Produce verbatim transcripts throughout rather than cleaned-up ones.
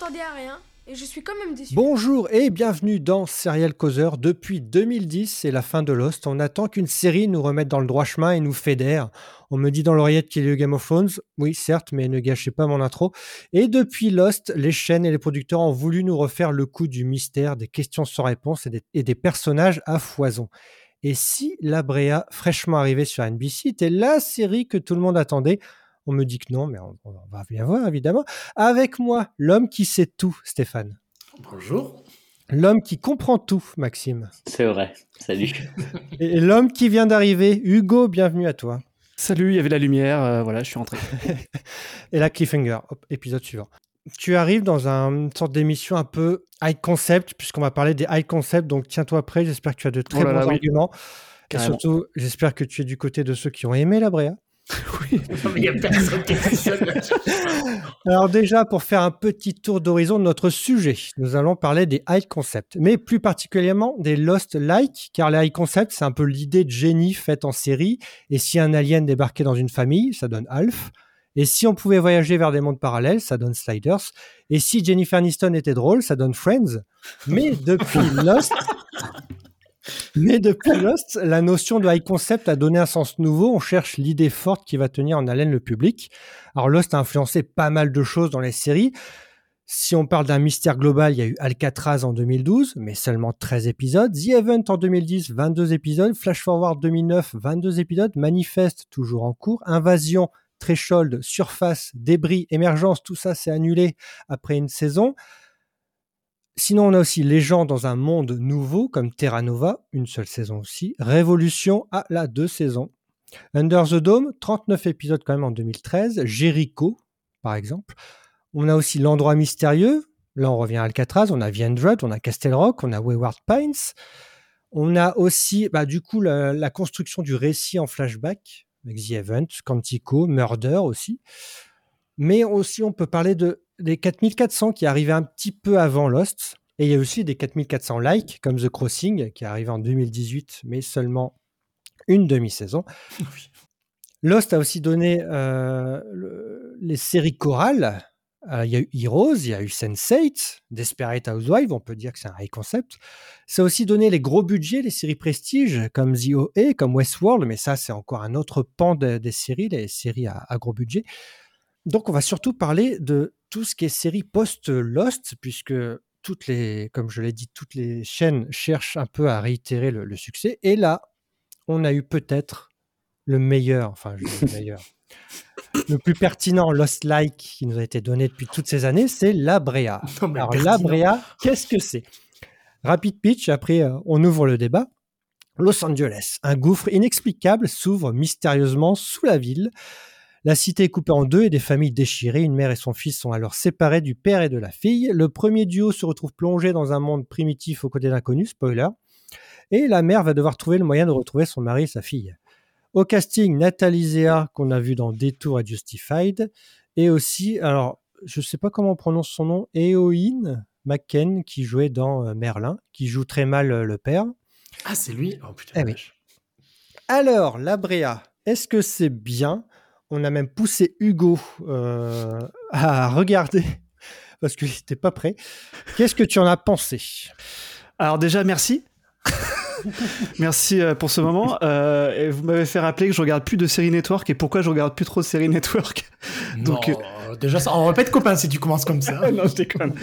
m'attendais à rien. Et je suis quand même déçu. Bonjour et bienvenue dans Serial Causeur. Depuis deux mille dix, c'est la fin de Lost. On attend qu'une série nous remette dans le droit chemin et nous fédère. On me dit dans l'oreillette qu'il y a eu Game of Thrones. Oui, certes, mais ne gâchez pas mon intro. Et depuis Lost, les chaînes et les producteurs ont voulu nous refaire le coup du mystère, des questions sans réponse et des, et des personnages à foison. Et si La Brea, fraîchement arrivée sur N B C, était la série que tout le monde attendait ? On me dit que non, mais on, on va bien voir, évidemment. Avec moi, l'homme qui sait tout, Stéphane. Bonjour. L'homme qui comprend tout, Maxime. C'est vrai, salut. Et l'homme qui vient d'arriver, Hugo, bienvenue à toi. Salut, il y avait la lumière, euh, voilà, je suis rentré. Et la cliffhanger, hop, épisode suivant. Tu arrives dans un, une sorte d'émission un peu high concept, puisqu'on va parler des high concept, donc tiens-toi prêt, j'espère que tu as de très oh là bons là, oui. arguments. Carrément. Et surtout, j'espère que tu es du côté de ceux qui ont aimé La Brea. Oui. Non, mais y a personne qui est seul. Alors déjà, pour faire un petit tour d'horizon de notre sujet, nous allons parler des high concepts, mais plus particulièrement des Lost-like, car les high concepts, c'est un peu l'idée de génie faite en série. Et si un alien débarquait dans une famille, ça donne Alf. Et si on pouvait voyager vers des mondes parallèles, ça donne Sliders. Et si Jennifer Aniston était drôle, ça donne Friends. Mais depuis Lost... Mais depuis Lost, la notion de high concept a donné un sens nouveau. On cherche l'idée forte qui va tenir en haleine le public. Alors Lost a influencé pas mal de choses dans les séries. Si on parle d'un mystère global, il y a eu Alcatraz en deux mille douze, mais seulement treize épisodes. The Event en deux mille dix, vingt-deux épisodes. Flash Forward deux mille neuf, vingt-deux épisodes. Manifest, toujours en cours. Invasion, Threshold, Surface, Débris, Émergence, tout ça c'est annulé après une saison. Sinon, on a aussi les gens dans un monde nouveau, comme Terra Nova, une seule saison aussi. Révolution, ah là, deux saisons. Under the Dome, trente-neuf épisodes quand même en deux mille treize. Jericho, par exemple. On a aussi l'endroit mystérieux. Là, on revient à Alcatraz. On a Vendredi, on a Castle Rock, on a Wayward Pines. On a aussi, bah, du coup, la, la construction du récit en flashback, avec The Event, Quantico, Murder aussi. Mais aussi, on peut parler de... les quatre mille quatre cents qui arrivaient un petit peu avant Lost, et il y a aussi des quatre mille quatre cents likes comme The Crossing qui est arrivé en deux mille dix-huit mais seulement une demi-saison. Oui. Lost a aussi donné euh, le, les séries chorales, euh, il y a eu Heroes, il y a eu Sense eight, Desperate Housewives, on peut dire que c'est un high concept. Ça a aussi donné les gros budgets, les séries prestige comme The O A, comme Westworld, mais ça c'est encore un autre pan de, des séries, les séries à, à gros budget. Donc on va surtout parler de tout ce qui est série post-Lost, puisque toutes les, comme je l'ai dit, toutes les chaînes cherchent un peu à réitérer le, le succès. Et là, on a eu peut-être le meilleur, enfin je dis le meilleur, le plus pertinent Lost-like qui nous a été donné depuis toutes ces années, c'est La Brea. Non, alors pertinent. La Brea, qu'est-ce que c'est ? Rapid pitch, après on ouvre le débat. Los Angeles, un gouffre inexplicable s'ouvre mystérieusement sous la ville. La cité est coupée en deux et des familles déchirées. Une mère et son fils sont alors séparés du père et de la fille. Le premier duo se retrouve plongé dans un monde primitif aux côtés d'inconnus, spoiler. Et la mère va devoir trouver le moyen de retrouver son mari et sa fille. Au casting, Nathalie Zea, qu'on a vu dans Détour et Justified. Et aussi, alors, je ne sais pas comment on prononce son nom, Eowyn McCann, qui jouait dans Merlin, qui joue très mal le père. Ah, c'est lui ? Oh putain. Eh oui. Alors, La Brea, est-ce que c'est bien ? On a même poussé Hugo euh, à regarder parce qu'il n'était pas prêt. Qu'est-ce que tu en as pensé ? Alors déjà, merci. Merci pour ce moment. Euh, et vous m'avez fait rappeler que je ne regarde plus de séries Network et pourquoi je ne regarde plus trop de séries Network. Donc, non, euh... déjà, ça, on va pas être copains si tu commences comme ça. Non, je déconne.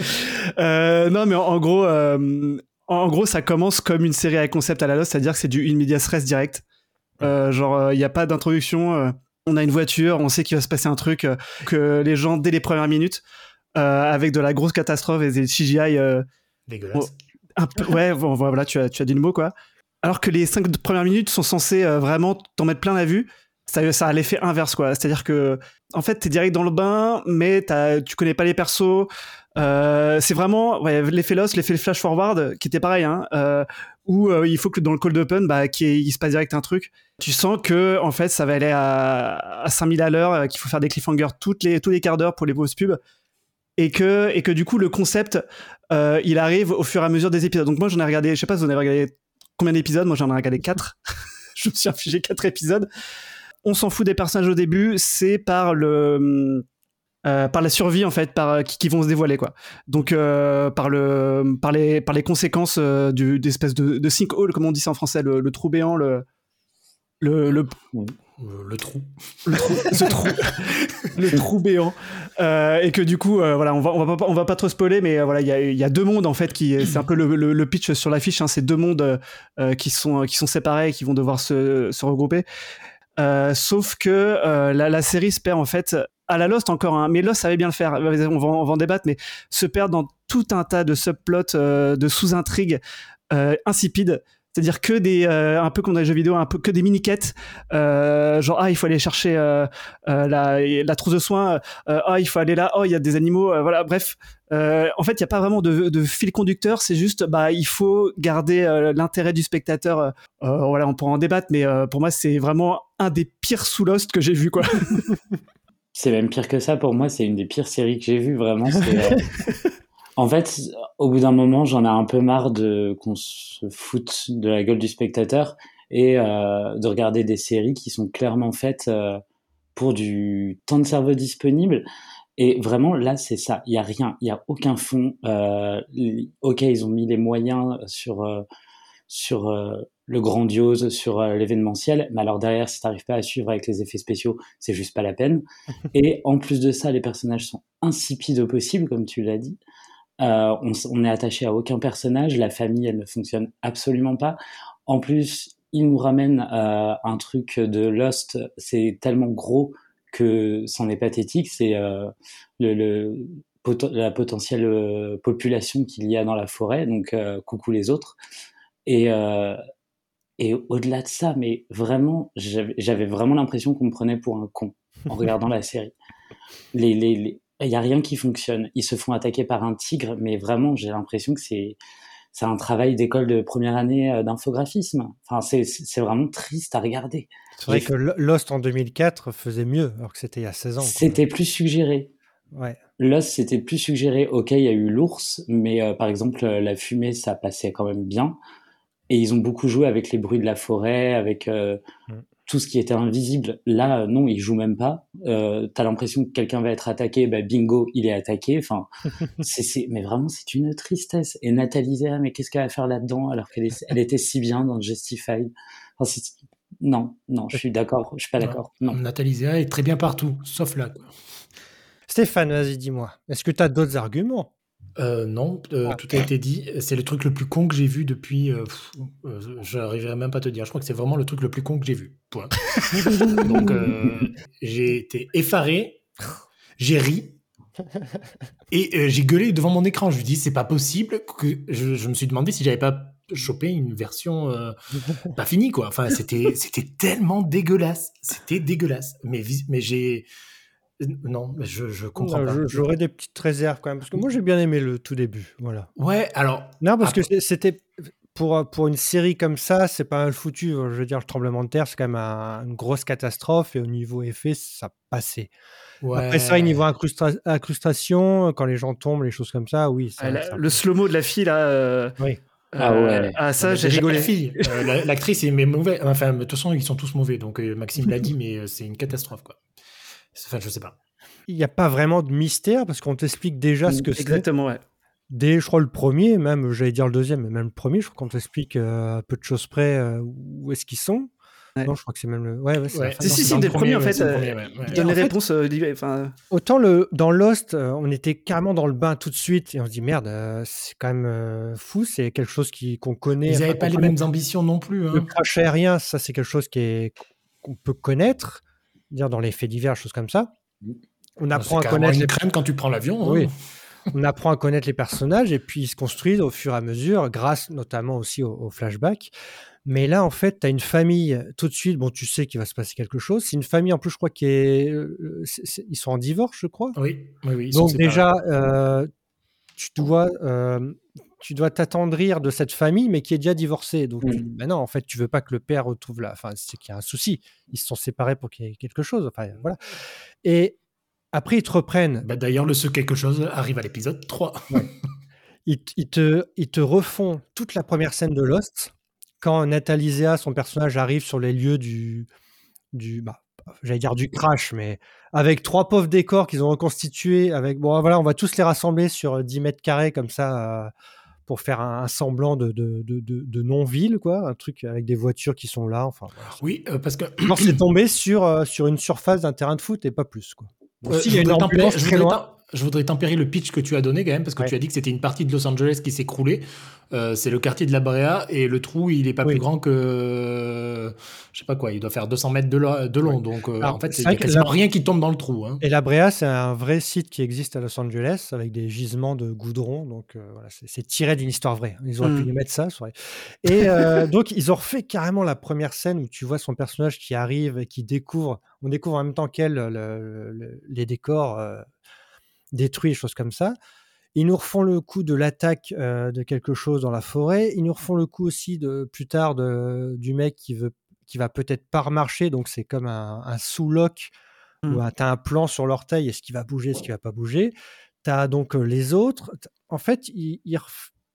Euh, non, mais en, en gros, euh, en gros, ça commence comme une série à concept à la Lost, c'est-à-dire que c'est du in medias res direct. Euh, genre, il n'y a pas d'introduction... Euh... On a une voiture, on sait qu'il va se passer un truc, euh, que les gens, dès les premières minutes, euh, avec de la grosse catastrophe et des C G I... Euh, dégueulasse. Bon, un peu, ouais, bon, voilà, tu as, tu as dit le mot, quoi. Alors que les cinq premières minutes sont censées euh, vraiment t'en mettre plein la vue, ça, ça a l'effet inverse, quoi. C'est-à-dire que, en fait, t'es direct dans le bain, mais t'as, tu connais pas les persos. Euh, c'est vraiment ouais, l'effet Lost, l'effet Flash Forward, qui était pareil, hein, euh, où euh, il faut que dans le cold open, bah, qu'il se passe direct un truc. Tu sens que, en fait, ça va aller à, à cinq mille à l'heure, qu'il faut faire des cliffhangers toutes les, tous les quarts d'heure pour les pauses pubs. Et que, et que, du coup, le concept, euh, il arrive au fur et à mesure des épisodes. Donc, moi, j'en ai regardé, je sais pas si vous en avez regardé combien d'épisodes. Moi, j'en ai regardé quatre. Je me suis infligé quatre épisodes. On s'en fout des personnages au début. C'est par le, Euh, par la survie en fait, par qui, qui vont se dévoiler quoi. Donc euh, par le par les par les conséquences euh, du d'espèce de, de sinkhole, comme on dit ça en français, le, le trou béant, le le le, le, le trou, le trou, ce trou, le trou béant, euh, et que du coup euh, voilà, on va on va pas on va pas trop spoiler, mais euh, voilà il y a il y a deux mondes en fait qui c'est un peu le le, le pitch sur l'affiche, hein, c'est deux mondes euh, qui sont qui sont séparés et qui vont devoir se se regrouper. Euh, sauf que euh, la, la série se perd en fait à la Lost encore, hein, mais Lost savait bien le faire, on va, on va en débattre, mais se perd dans tout un tas de subplots, euh, de sous-intrigues euh, insipides, c'est-à-dire que des euh, un peu comme dans les jeux vidéo, un peu que des mini-quêtes, euh, genre ah il faut aller chercher euh, euh, la, la trousse de soins, euh, ah il faut aller là, oh il y a des animaux, euh, voilà bref, euh, en fait il n'y a pas vraiment de, de fil conducteur, c'est juste bah il faut garder euh, l'intérêt du spectateur, euh, voilà on pourra en débattre, mais euh, pour moi c'est vraiment un des pires sous Lost que j'ai vu quoi. C'est même pire que ça, pour moi, c'est une des pires séries que j'ai vues, vraiment. C'est, euh... en fait, au bout d'un moment, j'en ai un peu marre de qu'on se foute de la gueule du spectateur et euh, de regarder des séries qui sont clairement faites euh, pour du temps de cerveau disponible. Et vraiment, là, c'est ça. Il n'y a rien, il n'y a aucun fond. Euh, ok, ils ont mis les moyens sur, euh, sur euh, le grandiose, sur euh, l'événementiel, mais alors derrière, si t'arrives pas à suivre avec les effets spéciaux, c'est juste pas la peine. Et en plus de ça, les personnages sont insipides au possible, comme tu l'as dit. Euh, on, on est attaché à aucun personnage, la famille, elle ne fonctionne absolument pas. En plus, ils nous ramènent euh, un truc de Lost, c'est tellement gros que c'en est pathétique, c'est euh, le... le pot- la potentielle euh, population qu'il y a dans la forêt, donc euh, coucou les autres. Et, euh, et au-delà de ça, mais vraiment, j'avais, j'avais vraiment l'impression qu'on me prenait pour un con en regardant la série. Les, les, les... Il n'y a rien qui fonctionne. Ils se font attaquer par un tigre, mais vraiment, j'ai l'impression que c'est, c'est un travail d'école de première année d'infographisme. Enfin, c'est, c'est vraiment triste à regarder. C'est vrai j'ai... que Lost en deux mille quatre faisait mieux, alors que c'était il y a seize ans. C'était plus suggéré. Ouais. Lost, c'était plus suggéré. Ok, il y a eu l'ours, mais euh, par exemple, la fumée, ça passait quand même bien. Et ils ont beaucoup joué avec les bruits de la forêt, avec euh, mmh. tout ce qui était invisible. Là, non, ils jouent même pas. Euh, t'as l'impression que quelqu'un va être attaqué, bah bingo, il est attaqué. Enfin, c'est, c'est, mais vraiment, c'est une tristesse. Et Nathalie Zea, mais qu'est-ce qu'elle va faire là-dedans alors qu'elle est, elle était si bien dans Justified. Enfin, c'est, non, non, je suis d'accord, je suis pas d'accord. Non. Nathalie Zea est très bien partout, sauf là. Stéphane, vas-y, dis-moi, est-ce que t'as d'autres arguments? Euh, non, euh, ah. Tout a été dit. C'est le truc le plus con que j'ai vu depuis. Euh, pff, euh, j'arriverai même pas à te dire. Je crois que c'est vraiment le truc le plus con que j'ai vu. Point. Donc euh, j'ai été effaré, j'ai ri et euh, j'ai gueulé devant mon écran. Je me dis c'est pas possible que je, je me suis demandé si j'avais pas chopé une version euh, pas finie quoi. Enfin c'était c'était tellement dégueulasse, c'était dégueulasse. Mais mais j'ai Non, je, je comprends non, pas. Je, j'aurais des petites réserves quand même, parce que moi j'ai bien aimé le tout début, voilà. Ouais, alors... Non, parce après... que c'était... Pour, pour une série comme ça, c'est pas mal foutu. Je veux dire, le tremblement de terre, c'est quand même un, une grosse catastrophe, et au niveau effet, ça passait. Ouais. Après ça, au niveau incrustra- incrustation, quand les gens tombent, les choses comme ça, oui. Ça, ah, la, ça... Le slow-mo de la fille, là... Euh... Oui. Ah ouais. Euh, ah ça, j'ai rigolé. La fille, euh, l'actrice est mauvaise. Enfin, de toute façon, ils sont tous mauvais, donc euh, Maxime l'a dit, mais euh, c'est une catastrophe, quoi. Enfin, je sais pas. Il n'y a pas vraiment de mystère parce qu'on t'explique déjà mmh, ce que exactement, c'est. Exactement, ouais. Dès, je crois, le premier, même, j'allais dire le deuxième, mais même le premier, je crois qu'on t'explique euh, à peu de choses près euh, où est-ce qu'ils sont. Ouais. Non, je crois que c'est même le. Ouais, ouais, c'est, ouais. c'est si, si, dès le premier, en fait. Euh, premier, ouais, ouais. Il donne les réponses. Fait, euh, enfin... Autant le, dans Lost, euh, on était carrément dans le bain tout de suite et on se dit merde, euh, c'est quand même euh, fou, c'est quelque chose qui, qu'on connaît. Ils n'avaient pas les mêmes ambitions non plus. Hein. Le crash aérien, ça, c'est quelque chose qui est, qu'on peut connaître. Dire dans les faits divers, choses comme ça. On apprend à connaître les crèmes quand tu prends l'avion. Oui. Hein. On apprend à connaître les personnages et puis ils se construisent au fur et à mesure, grâce notamment aussi au, au flashback. Mais là, en fait, tu as une famille tout de suite. Bon, tu sais qu'il va se passer quelque chose. C'est une famille en plus, je crois, qui est. C'est, c'est, ils sont en divorce, je crois. Oui. oui, oui ils Donc sont déjà, euh, tu dois. Euh, tu dois t'attendrir de cette famille, mais qui est déjà divorcée. Donc, mmh. ben non, en fait, tu veux pas que le père retrouve la... Enfin, c'est qu'il y a un souci. Ils se sont séparés pour qu'il y ait quelque chose. Enfin, voilà. Et après, ils te reprennent... Bah, d'ailleurs, le « ce quelque chose » arrive à l'épisode trois. Ouais. ils, ils, te, ils te refont toute la première scène de Lost. Quand Nathalie Zea, son personnage, arrive sur les lieux du... du bah, j'allais dire du crash, mais avec trois pauvres décors qu'ils ont reconstitués. Avec, bon, voilà, on va tous les rassembler sur dix mètres carrés comme ça, euh, pour faire un, un semblant de, de, de, de, de non-ville, quoi. Un truc avec des voitures qui sont là. Enfin, voilà. Oui, euh, parce que. Genre, c'est tombé sur, euh, sur une surface d'un terrain de foot et pas plus, quoi. Donc, euh, s'il y a une ambulance très loin. Je voudrais tempérer le pitch que tu as donné quand même, parce que ouais. tu as dit que c'était une partie de Los Angeles qui s'écroulait. Euh, c'est le quartier de La Brea et le trou, il n'est pas oui. plus grand que... Je sais pas quoi, il doit faire deux cents mètres de, la, de long. Ouais. Donc, euh, alors, en fait, il n'y a quasiment la... rien qui tombe dans le trou. Hein. Et La Brea, c'est un vrai site qui existe à Los Angeles avec des gisements de goudron. Donc, euh, voilà, c'est, c'est tiré d'une histoire vraie. Ils auraient mmh. pu lui mettre ça. Et euh, donc, ils ont refait carrément la première scène où tu vois son personnage qui arrive et qui découvre... On découvre en même temps qu'elle le, le, le, les décors... Euh, détruits, choses comme ça. Ils nous refont le coup de l'attaque euh, de quelque chose dans la forêt. Ils nous refont le coup aussi de plus tard de, du mec qui veut, qui va peut-être pas remarcher. Donc c'est comme un, un sous-loc mmh. où t'as un plan sur l'orteil et ce qui va bouger, ce qui va pas bouger. T'as donc les autres. En fait, ils, ils,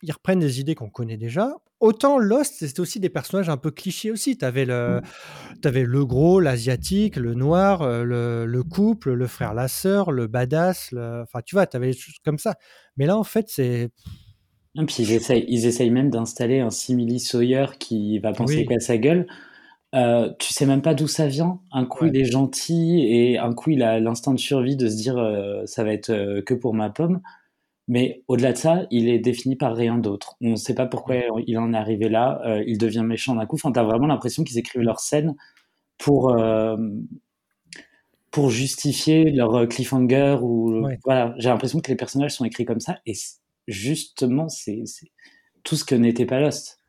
ils reprennent des idées qu'on connaît déjà. Autant Lost, c'était aussi des personnages un peu clichés aussi. T'avais le, t'avais le gros, l'asiatique, le noir, le, le couple, le frère, la sœur, le badass. Le... Enfin, tu vois, t'avais des choses comme ça. Mais là, en fait, c'est... Et puis ils essayent, ils essayent même d'installer un simili Sawyer qui va penser oui. qu'à sa gueule. Euh, tu sais même pas d'où ça vient. Un coup, ouais. il est gentil et un coup, il a l'instinct de survie de se dire euh, « ça va être euh, que pour ma pomme ». Mais au-delà de ça, il est défini par rien d'autre. On ne sait pas pourquoi il en est arrivé là. Euh, il devient méchant d'un coup. Enfin, t'as vraiment l'impression qu'ils écrivent leur scène pour euh, pour justifier leur cliffhanger ou ouais. voilà. J'ai l'impression que les personnages sont écrits comme ça. Et c'est, justement, c'est, c'est tout ce que n'était pas Lost.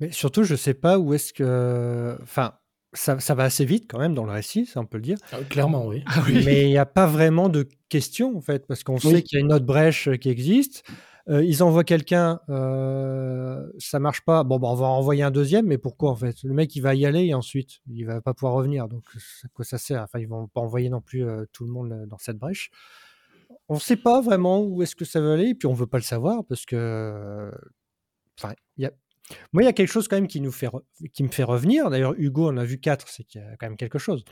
Mais surtout, je sais pas où est-ce que. Enfin. Ça, ça va assez vite quand même dans le récit, ça on peut le dire. Ah, clairement, oui. Ah, oui. Mais il n'y a pas vraiment de question en fait, parce qu'on oui. sait qu'il y a une autre brèche qui existe. Euh, ils envoient quelqu'un, euh, ça marche pas. Bon, bah, on va en envoyer un deuxième, mais pourquoi en fait ? Le mec, il va y aller et ensuite, il va pas pouvoir revenir. Donc, à quoi ça sert ? Enfin, ils vont pas envoyer non plus euh, tout le monde dans cette brèche. On ne sait pas vraiment où est-ce que ça veut aller, et puis on veut pas le savoir parce que, enfin, il y a. Moi, il y a quelque chose quand même qui, nous fait re... qui me fait revenir. D'ailleurs, Hugo en a vu quatre, c'est qu'il y a quand même quelque chose.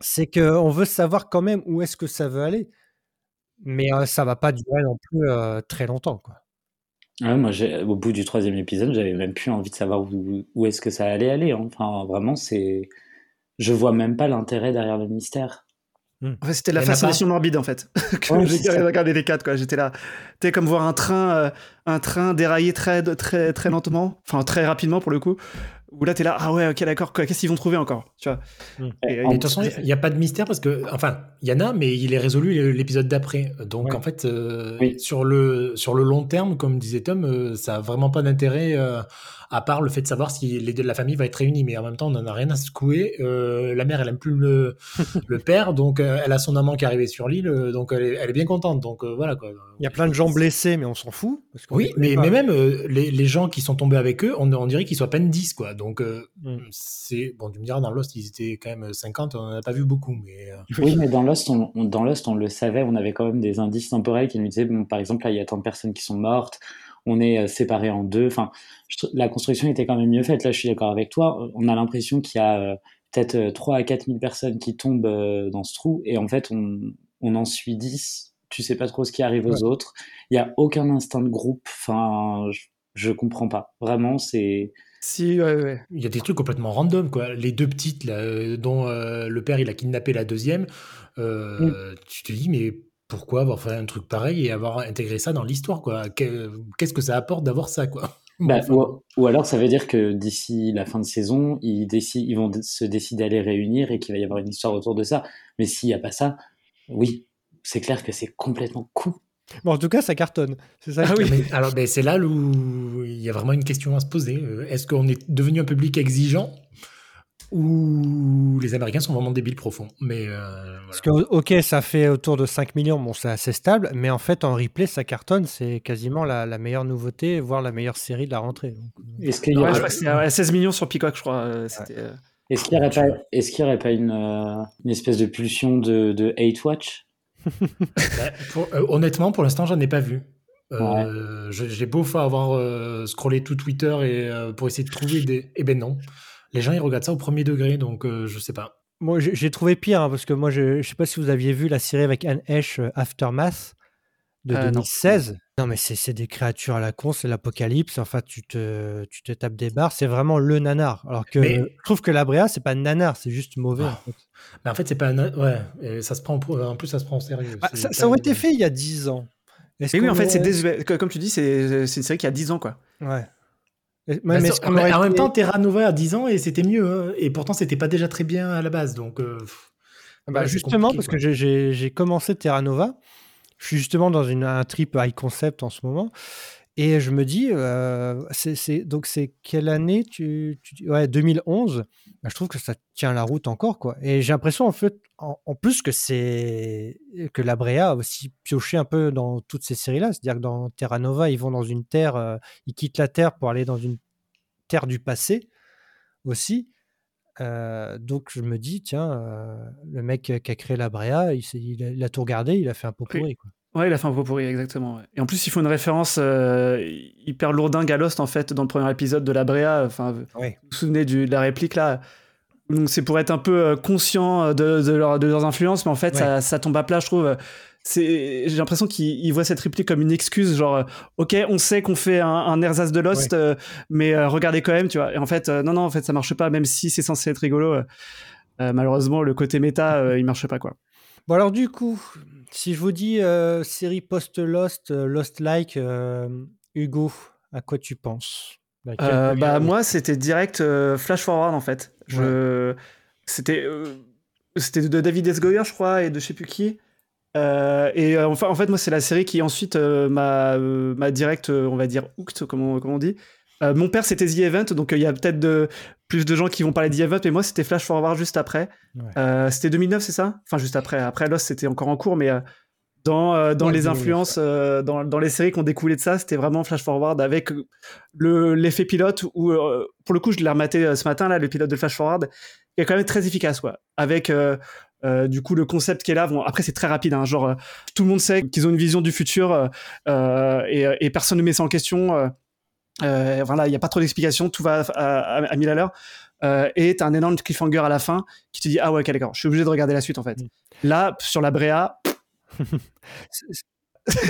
C'est qu'on veut savoir quand même où est-ce que ça veut aller. Mais euh, ça ne va pas durer non plus euh, très longtemps, quoi. Ouais, moi, j'ai... au bout du troisième épisode, j'avais même plus envie de savoir où, où est-ce que ça allait aller. Hein. Enfin, vraiment, c'est... je ne vois même pas l'intérêt derrière le mystère. Mmh. En fait, c'était la fascination morbide en fait. que ouais, j'ai regardé les quatre quoi. J'étais là, tu sais comme voir un train, euh, un train dérailler très, très, très lentement, enfin très rapidement pour le coup. Où là t'es là, ah ouais ok d'accord, quoi, qu'est-ce qu'ils vont trouver encore, tu vois. Mmh. Et, en, de toute façon, il n'y a pas de mystère parce que, enfin, il y en a, mais il est résolu l'épisode d'après. Donc ouais. en fait, euh, oui. sur le sur le long terme, comme disait Tom, euh, ça n'a vraiment pas d'intérêt. Euh, à part le fait de savoir si les, la famille va être réunie, mais en même temps on n'en a rien à secouer. Euh, la mère elle aime plus le, le père, donc euh, elle a son amant qui est arrivé sur l'île, donc elle est, elle est bien contente, donc euh, voilà quoi. Il y a plein de gens blessés mais on s'en fout parce qu'on oui mais, mais même euh, les, les gens qui sont tombés avec eux, on, on dirait qu'ils sont à peine dix quoi, donc euh, mm. c'est bon. Tu me diras, dans Lost ils étaient quand même cinquante, on n'en a pas vu beaucoup, mais euh... oui mais dans Lost on, on, dans Lost on le savait, on avait quand même des indices temporels qui nous disaient bon, par exemple là il y a tant de personnes qui sont mortes, on est séparés en deux. Enfin, je, la construction était quand même mieux faite. Là, je suis d'accord avec toi. On a l'impression qu'il y a euh, peut-être trois à quatre mille personnes qui tombent euh, dans ce trou. Et en fait, on, on en suit dix. Tu sais pas trop ce qui arrive aux ouais. autres. Il n'y a aucun instinct de groupe. Enfin, je, je comprends pas. Vraiment, c'est... Si, ouais, ouais. Il y a des trucs complètement random, quoi. Les deux petites, là, euh, dont euh, le père, il a kidnappé la deuxième. Euh, mm. Tu te dis, mais... pourquoi avoir fait un truc pareil et avoir intégré ça dans l'histoire, quoi ? Qu'est-ce que ça apporte d'avoir ça, quoi ? Bah, enfin... ou, ou alors ça veut dire que d'ici la fin de saison, ils, décident, ils vont se décider à les réunir et qu'il va y avoir une histoire autour de ça. Mais s'il n'y a pas ça, oui, c'est clair que c'est complètement cool. Bon, en tout cas, ça cartonne. C'est ça. Ah oui. Mais, alors, ben, c'est là où il y a vraiment une question à se poser. Est-ce qu'on est devenu un public exigeant ? Où les Américains sont vraiment débiles profonds. Mais euh, voilà. Parce que, ok, ça fait autour de cinq millions, bon, c'est assez stable, mais en fait, en replay, ça cartonne, c'est quasiment la, la meilleure nouveauté, voire la meilleure série de la rentrée. Donc, est-ce qu'il y a... ouais, je crois que c'est à seize millions sur Peacock, je crois. Euh, c'était, ouais. euh... Est-ce qu'il n'y aurait pas, est-ce qu'il y aurait pas une, euh, une espèce de pulsion de, de hate watch? pour, euh, Honnêtement, pour l'instant, j'en ai pas vu. Euh, ouais. je, j'ai beau avoir euh, scrollé tout Twitter et, euh, pour essayer de trouver des... Eh ben non. Les gens, ils regardent ça au premier degré, donc euh, je sais pas. Moi, j'ai trouvé pire, hein, parce que moi, je ne sais pas si vous aviez vu la série avec Anne Heche, euh, Aftermath, de euh, deux mille seize. Non, non mais c'est, c'est des créatures à la con, c'est l'apocalypse, enfin, tu te, tu te tapes des barres, c'est vraiment le nanar. Alors que mais... je trouve que La Brea, c'est pas nanar, c'est juste mauvais. Oh. En fait. Mais en fait, c'est pas un... ouais, et ça se prend en... en plus, ça se prend en sérieux. Ah, ça, ça aurait été fait il y a dix ans. Est-ce mais oui, en fait, c'est désuet. Comme tu dis, c'est, c'est une série qui a dix ans, quoi. Ouais. Mais bah, mais en, en même temps, Terra Nova a dix ans et c'était mieux. Hein. Et pourtant, c'était pas déjà très bien à la base. Donc, euh, bah, ouais, justement, parce quoi. que j'ai, j'ai commencé Terra Nova. Je suis justement dans une, un trip high concept en ce moment. Et je me dis, euh, c'est, c'est, donc c'est quelle année tu, tu, ouais, deux mille onze. Bah, je trouve que ça tient la route encore, quoi. Et j'ai l'impression, en fait, en, en plus, que, c'est, que La Brea a aussi pioché un peu dans toutes ces séries-là. C'est-à-dire que dans Terra Nova, ils vont dans une terre, euh, ils quittent la Terre pour aller dans une terre du passé aussi. Euh, donc je me dis, tiens, euh, le mec qui a créé La Brea, il, il, a, il a tout regardé, il a fait un pot pourri, oui. quoi. Ouais, il a fait un pot pourri, exactement. Ouais. Et en plus, ils font une référence euh, hyper lourdingue à Lost, en fait, dans le premier épisode de La Brea. Enfin, oui. Vous vous souvenez du, de la réplique, là. Donc, c'est pour être un peu conscient de, de, leur, de leurs influences, mais en fait, ouais. ça, ça tombe à plat, je trouve. C'est, j'ai l'impression qu'ils voient cette réplique comme une excuse, genre, ok, on sait qu'on fait un, un ersatz de Lost, ouais. euh, mais euh, regardez quand même, tu vois. Et en fait, euh, non, non, en fait, ça marche pas, même si c'est censé être rigolo. Euh, euh, malheureusement, le côté méta, euh, il marche pas, quoi. Bon, alors, du coup... Si je vous dis euh, série post-Lost, euh, Lost-like, euh, Hugo, à quoi tu penses ? euh, Bah moi, c'était direct euh, Flash Forward, en fait. Je... Ouais. C'était, euh, c'était de David S. Goyer, je crois, et de je sais plus qui. Euh, et euh, enfin, en fait, moi, c'est la série qui ensuite euh, m'a, euh, m'a direct, euh, on va dire, hooked, comme on, comme on dit. Euh, mon père, c'était The Event, donc il euh, y a peut-être de, plus de gens qui vont parler de The Event, mais moi, c'était Flash Forward juste après. Ouais. Euh, c'était deux mille neuf, c'est ça ? Enfin, juste après. Après, Lost, c'était encore en cours, mais euh, dans, euh, dans ouais, les influences, euh, dans, dans les séries qui ont découlé de ça, c'était vraiment Flash Forward avec le, l'effet pilote où, euh, pour le coup, je l'ai rematé euh, ce matin, là, le pilote de Flash Forward, qui est quand même très efficace, quoi. Avec, euh, euh, du coup, le concept qui est là. Bon, après, c'est très rapide, hein, genre, euh, tout le monde sait qu'ils ont une vision du futur euh, et, et personne ne met ça en question. Euh, Euh, voilà, il n'y a pas trop d'explications, tout va à, à, à mille à l'heure euh, et t'as un énorme cliffhanger à la fin qui te dit ah ouais, ok, d'accord, je suis obligé de regarder la suite en fait. Mm. Là, sur La Brea,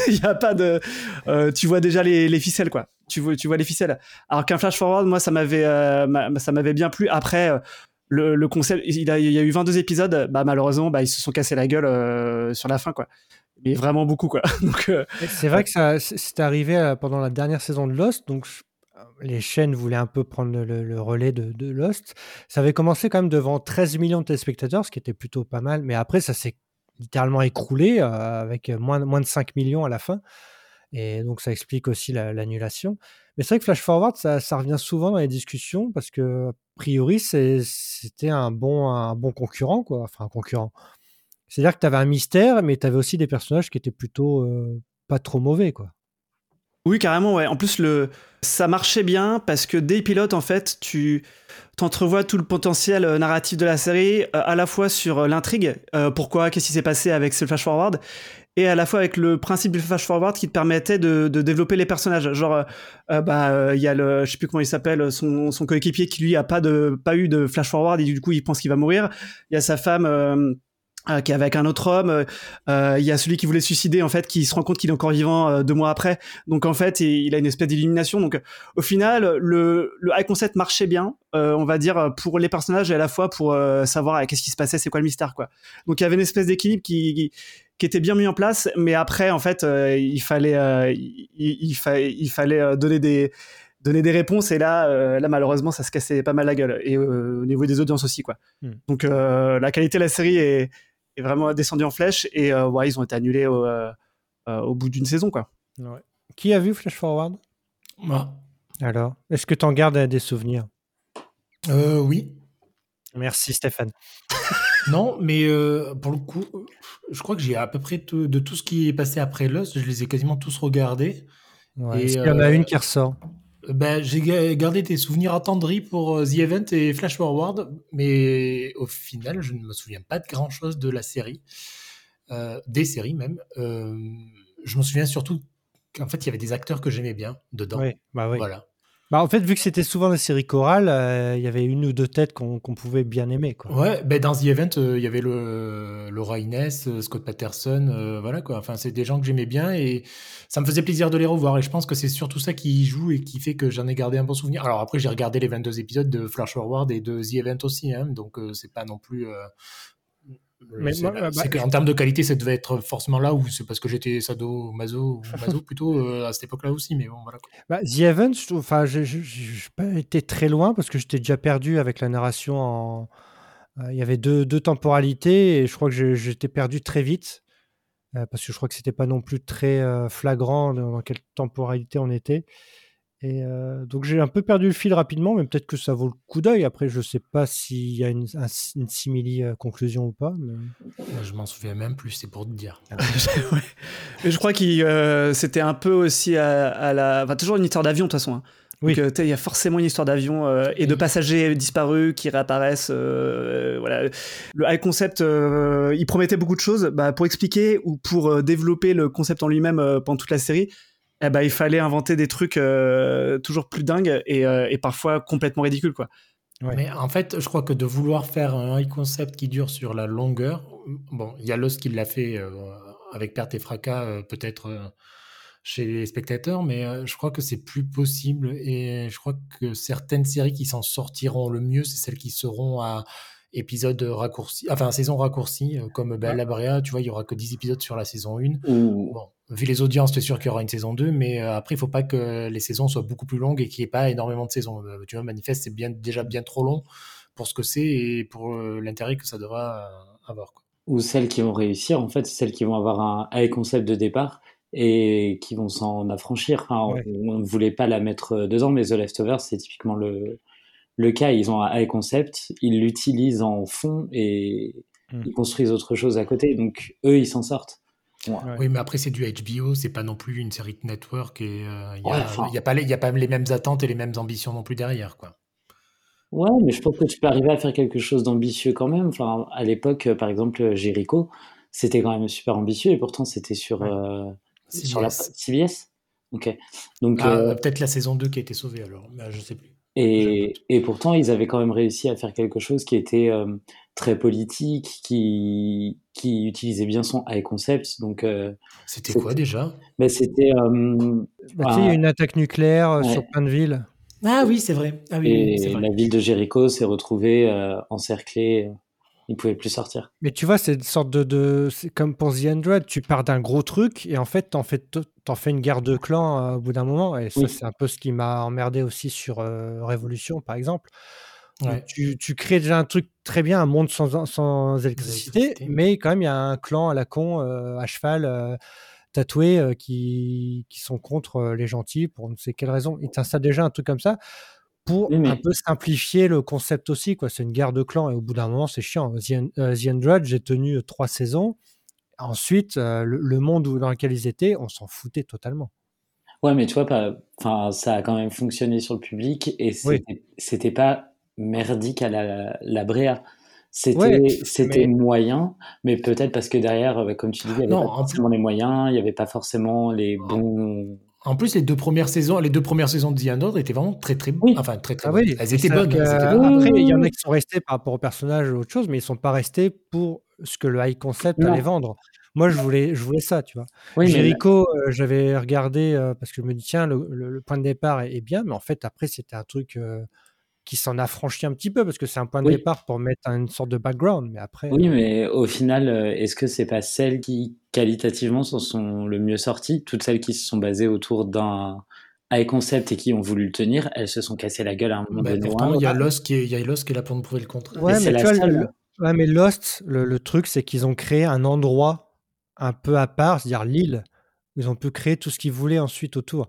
il n'y a pas de euh, tu vois déjà les, les ficelles quoi, tu vois, tu vois les ficelles, alors qu'un Flash Forward, moi ça m'avait, euh, ma, ça m'avait bien plu. Après euh, le, le concept, il, a, il y a eu vingt-deux épisodes, bah, malheureusement bah, ils se sont cassés la gueule euh, sur la fin quoi. Mais vraiment beaucoup, quoi. Donc, euh... c'est vrai que ça, c'est arrivé pendant la dernière saison de Lost, donc les chaînes voulaient un peu prendre le, le relais de, de Lost. Ça avait commencé quand même devant treize millions de téléspectateurs, ce qui était plutôt pas mal, mais après, ça s'est littéralement écroulé euh, avec moins, moins de cinq millions à la fin. Et donc, ça explique aussi la, l'annulation. Mais c'est vrai que Flash Forward, ça, ça revient souvent dans les discussions parce que, a priori, c'est, c'était un bon, un bon concurrent, quoi. Enfin, un concurrent. C'est-à-dire que tu avais un mystère, mais tu avais aussi des personnages qui étaient plutôt euh, pas trop mauvais, quoi. Oui, carrément, ouais. En plus, le... ça marchait bien parce que dès pilote, en fait, tu t'entrevois tout le potentiel narratif de la série, euh, à la fois sur l'intrigue, euh, pourquoi, qu'est-ce qui s'est passé avec ce Flash Forward, et à la fois avec le principe du Flash Forward qui te permettait de, de développer les personnages. Genre, euh, bah, euh, y a le, je sais plus comment il s'appelle, son, son coéquipier qui, lui, a pas, de, pas eu de Flash Forward et du coup, il pense qu'il va mourir. Il y a sa femme... Euh, Euh, qui est avec un autre homme, il euh, y a celui qui voulait se suicider en fait, qui se rend compte qu'il est encore vivant euh, deux mois après, donc en fait il, il a une espèce d'illumination, donc au final le, le high concept marchait bien, euh, on va dire pour les personnages et à la fois pour euh, savoir euh, qu'est-ce qui se passait, c'est quoi le mystère quoi. Donc il y avait une espèce d'équilibre qui, qui, qui était bien mis en place, mais après en fait euh, il fallait euh, il, il, fa- il fallait euh, donner des donner des réponses et là euh, là malheureusement ça se cassait pas mal la gueule et euh, au niveau des audiences aussi quoi. Mm. Donc euh, la qualité de la série est est vraiment descendu en flèche et euh, ouais, ils ont été annulés au, euh, euh, au bout d'une saison quoi. Ouais. Qui a vu Flash Forward ? Moi. Alors, est-ce que t'en gardes des souvenirs ? Euh, oui. Merci Stéphane. Non, mais euh, pour le coup, je crois que j'ai à peu près tout, de tout ce qui est passé après Lost, je les ai quasiment tous regardés. Ouais, et est-ce euh, qu'il y en a une qui ressort ? Ben, j'ai gardé tes souvenirs attendris pour The Event et Flash Forward, mais au final, je ne me souviens pas de grand-chose de la série, euh, des séries même. Euh, je me souviens surtout qu'en fait, il y avait des acteurs que j'aimais bien dedans. Oui, bah oui. Voilà. Bah en fait, vu que c'était souvent des séries chorales, il euh, y avait une ou deux têtes qu'on, qu'on pouvait bien aimer, quoi. Ouais, ben bah dans The Event, il euh, y avait le, Laura Innes, Scott Patterson, euh, voilà quoi. Enfin, c'est des gens que j'aimais bien et ça me faisait plaisir de les revoir. Et je pense que c'est surtout ça qui joue et qui fait que j'en ai gardé un bon souvenir. Alors après, j'ai regardé les vingt-deux épisodes de Flash Forward et de The Event aussi, hein, donc euh, c'est pas non plus... Euh... Mais c'est, moi, bah, c'est qu'en termes de qualité, ça devait être forcément là, ou c'est parce que j'étais sado, maso, maso plutôt euh, à cette époque-là aussi. Mais bon, voilà. Bah, The Event, je trouve, enfin, j'ai, j'ai, j'ai pas été très loin parce que j'étais déjà perdu avec la narration. En... Il y avait deux, deux temporalités et je crois que j'étais perdu très vite euh, parce que je crois que c'était pas non plus très euh, flagrant dans quelle temporalité on était. Et euh, donc j'ai un peu perdu le fil rapidement, mais peut-être que ça vaut le coup d'œil. Après, je sais pas s'il y a une, un, une simili conclusion ou pas. Mais... Je m'en souviens même plus, c'est pour te dire. Ouais. Je crois que euh, c'était un peu aussi à, à la... Enfin, toujours une histoire d'avion, de toute façon. Hein. Oui. Donc il y a forcément une histoire d'avion euh, et de passagers disparus qui réapparaissent. Euh, voilà. Le high concept, euh, il promettait beaucoup de choses. Bah, pour expliquer ou pour euh, développer le concept en lui-même euh, pendant toute la série, eh ben, il fallait inventer des trucs euh, toujours plus dingues et, euh, et parfois complètement ridicules, quoi. Ouais. Mais en fait, je crois que de vouloir faire un high concept qui dure sur la longueur, bon, il y a Lost qui l'a fait euh, avec perte et fracas, euh, peut-être euh, chez les spectateurs, mais euh, je crois que c'est plus possible et je crois que certaines séries qui s'en sortiront le mieux, c'est celles qui seront à épisode raccourci, enfin saison raccourcie, comme ben, La Brea, tu vois, il n'y aura que dix épisodes sur la saison un. Mmh. Bon, vu les audiences, c'est sûr qu'il y aura une saison deux, mais euh, après, il ne faut pas que les saisons soient beaucoup plus longues et qu'il n'y ait pas énormément de saisons. Euh, tu vois, Manifest, c'est bien, déjà bien trop long pour ce que c'est et pour euh, l'intérêt que ça devra euh, avoir, quoi. Ou celles qui vont réussir, en fait, c'est celles qui vont avoir un high concept de départ et qui vont s'en affranchir. Enfin, ouais. On ne voulait pas la mettre dedans, mais The Leftovers, c'est typiquement le... Le cas, ils ont un high concept, ils l'utilisent en fond et mmh. ils construisent autre chose à côté. Donc, eux, ils s'en sortent. Ouais. Oui, mais après, c'est du H B O, c'est pas non plus une série de network et il euh, n'y a, ouais, enfin... a, a pas les mêmes attentes et les mêmes ambitions non plus derrière, quoi. Ouais, mais je pense que tu peux arriver à faire quelque chose d'ambitieux quand même. Enfin, à l'époque, par exemple, Jericho, c'était quand même super ambitieux et pourtant, c'était sur, ouais. euh, sur la C B S. Ok. Donc, ah, euh... peut-être la saison deux qui a été sauvée alors, mais je sais plus. Et, et pourtant, ils avaient quand même réussi à faire quelque chose qui était euh, très politique, qui, qui utilisait bien son high concept. Donc, euh, c'était, c'était quoi déjà bah, C'était. Euh, bah, tu sais, il y a une attaque nucléaire ouais. sur plein de villes. Ah oui, c'est vrai. Ah, oui, et c'est vrai. La ville de Jéricho s'est retrouvée euh, encerclée. Ils ne pouvaient plus sortir. Mais tu vois, c'est une sorte de. de c'est comme pour The Android, tu pars d'un gros truc et en fait, t'en fais, t'en fais une guerre de clans euh, au bout d'un moment. Et ça, oui. c'est un peu ce qui m'a emmerdé aussi sur euh, Révolution, par exemple. Ouais. Tu, tu crées déjà un truc très bien, un monde sans, sans électricité, électricité, mais quand même, il y a un clan à la con, euh, à cheval, euh, tatoué, euh, qui, qui sont contre euh, les gentils pour ne sais quelle raison. Ils t'installent déjà un truc comme ça. Pour oui, mais... un peu simplifier le concept aussi, quoi. C'est une guerre de clans et au bout d'un moment, c'est chiant. The Android, j'ai tenu trois saisons. Ensuite, euh, le, le monde où, dans lequel ils étaient, on s'en foutait totalement. Ouais, mais tu vois, pas, ça a quand même fonctionné sur le public et c'était, oui. c'était pas merdique à la, la Brea. C'était, ouais, c'était mais... moyen, mais peut-être parce que derrière, comme tu dis, il n'y avait non, pas forcément en... les moyens, il n'y avait pas forcément les bons... En plus, les deux premières saisons, les deux premières saisons de The Under étaient vraiment très très bonnes. Enfin, très très ah bonnes. Oui, elles étaient bonnes. Elles étaient bonnes. Après, il y en a qui sont restés par rapport au personnage ou autre chose, mais ils ne sont pas restés pour ce que le high concept non. allait vendre. Moi, je voulais, je voulais ça, tu vois. Oui, Jericho, mais... euh, j'avais regardé euh, parce que je me dis tiens, le, le, le point de départ est, est bien, mais en fait, après, c'était un truc euh, qui s'en affranchit un petit peu parce que c'est un point de oui. départ pour mettre une sorte de background, mais après. Oui, euh... mais au final, est-ce que c'est pas celle qui qualitativement s'en sont le mieux sorties, toutes celles qui se sont basées autour d'un high concept et qui ont voulu le tenir, elles se sont cassées la gueule à un moment bah, donné. Il y a Lost qui est là pour nous prouver le contraire. Ouais, mais, c'est mais, la vois, le, ouais, mais Lost, le, le truc, c'est qu'ils ont créé un endroit un peu à part, c'est-à-dire l'île, où ils ont pu créer tout ce qu'ils voulaient ensuite autour.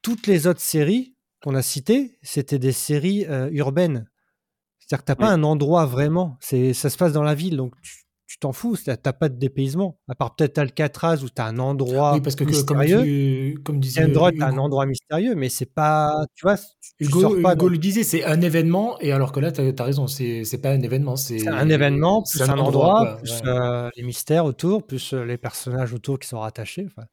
Toutes les autres séries qu'on a citées, c'était des séries euh, urbaines. C'est-à-dire que tu n'as ouais. pas un endroit vraiment. C'est, ça se passe dans la ville, donc tu tu t'en fous, t'as pas de dépaysement. À part peut-être Alcatraz où t'as un endroit oui, parce que mystérieux. Comme, tu, comme disait Hugo, t'as un endroit mystérieux, mais c'est pas... Tu vois, tu Hugo, sors pas Hugo de... le disait, c'est un événement, et alors que là, t'as, t'as raison, c'est, c'est pas un événement, c'est... c'est un événement, plus un, un endroit, endroit plus ouais. euh, les mystères autour, plus les personnages autour qui sont rattachés. Fin...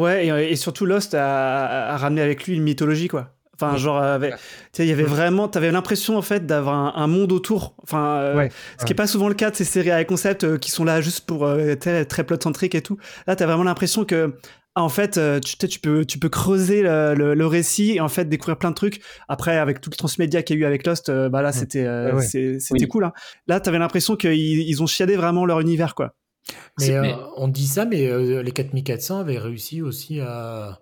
Ouais, et, et surtout Lost a, a ramené avec lui une mythologie, quoi. Enfin, genre, avec, il y avait vraiment, t'avais l'impression en fait d'avoir un, un monde autour. Enfin, euh, ouais, ce qui n'est ouais. pas souvent le cas de ces séries à concept euh, qui sont là juste pour euh, très, très plot centrique et tout. Là, t'as vraiment l'impression que, ah, en fait, euh, tu, tu peux, tu peux creuser le, le, le récit et en fait découvrir plein de trucs. Après, avec tout le transmédia qu'il y a eu avec Lost, euh, bah là, c'était, euh, ouais. c'est, c'était oui. cool. Hein. Là, t'avais l'impression qu'ils ils ont chiadé vraiment leur univers, quoi. Mais, mais... Euh, on dit ça, mais euh, les quatre mille quatre cents avaient réussi aussi à,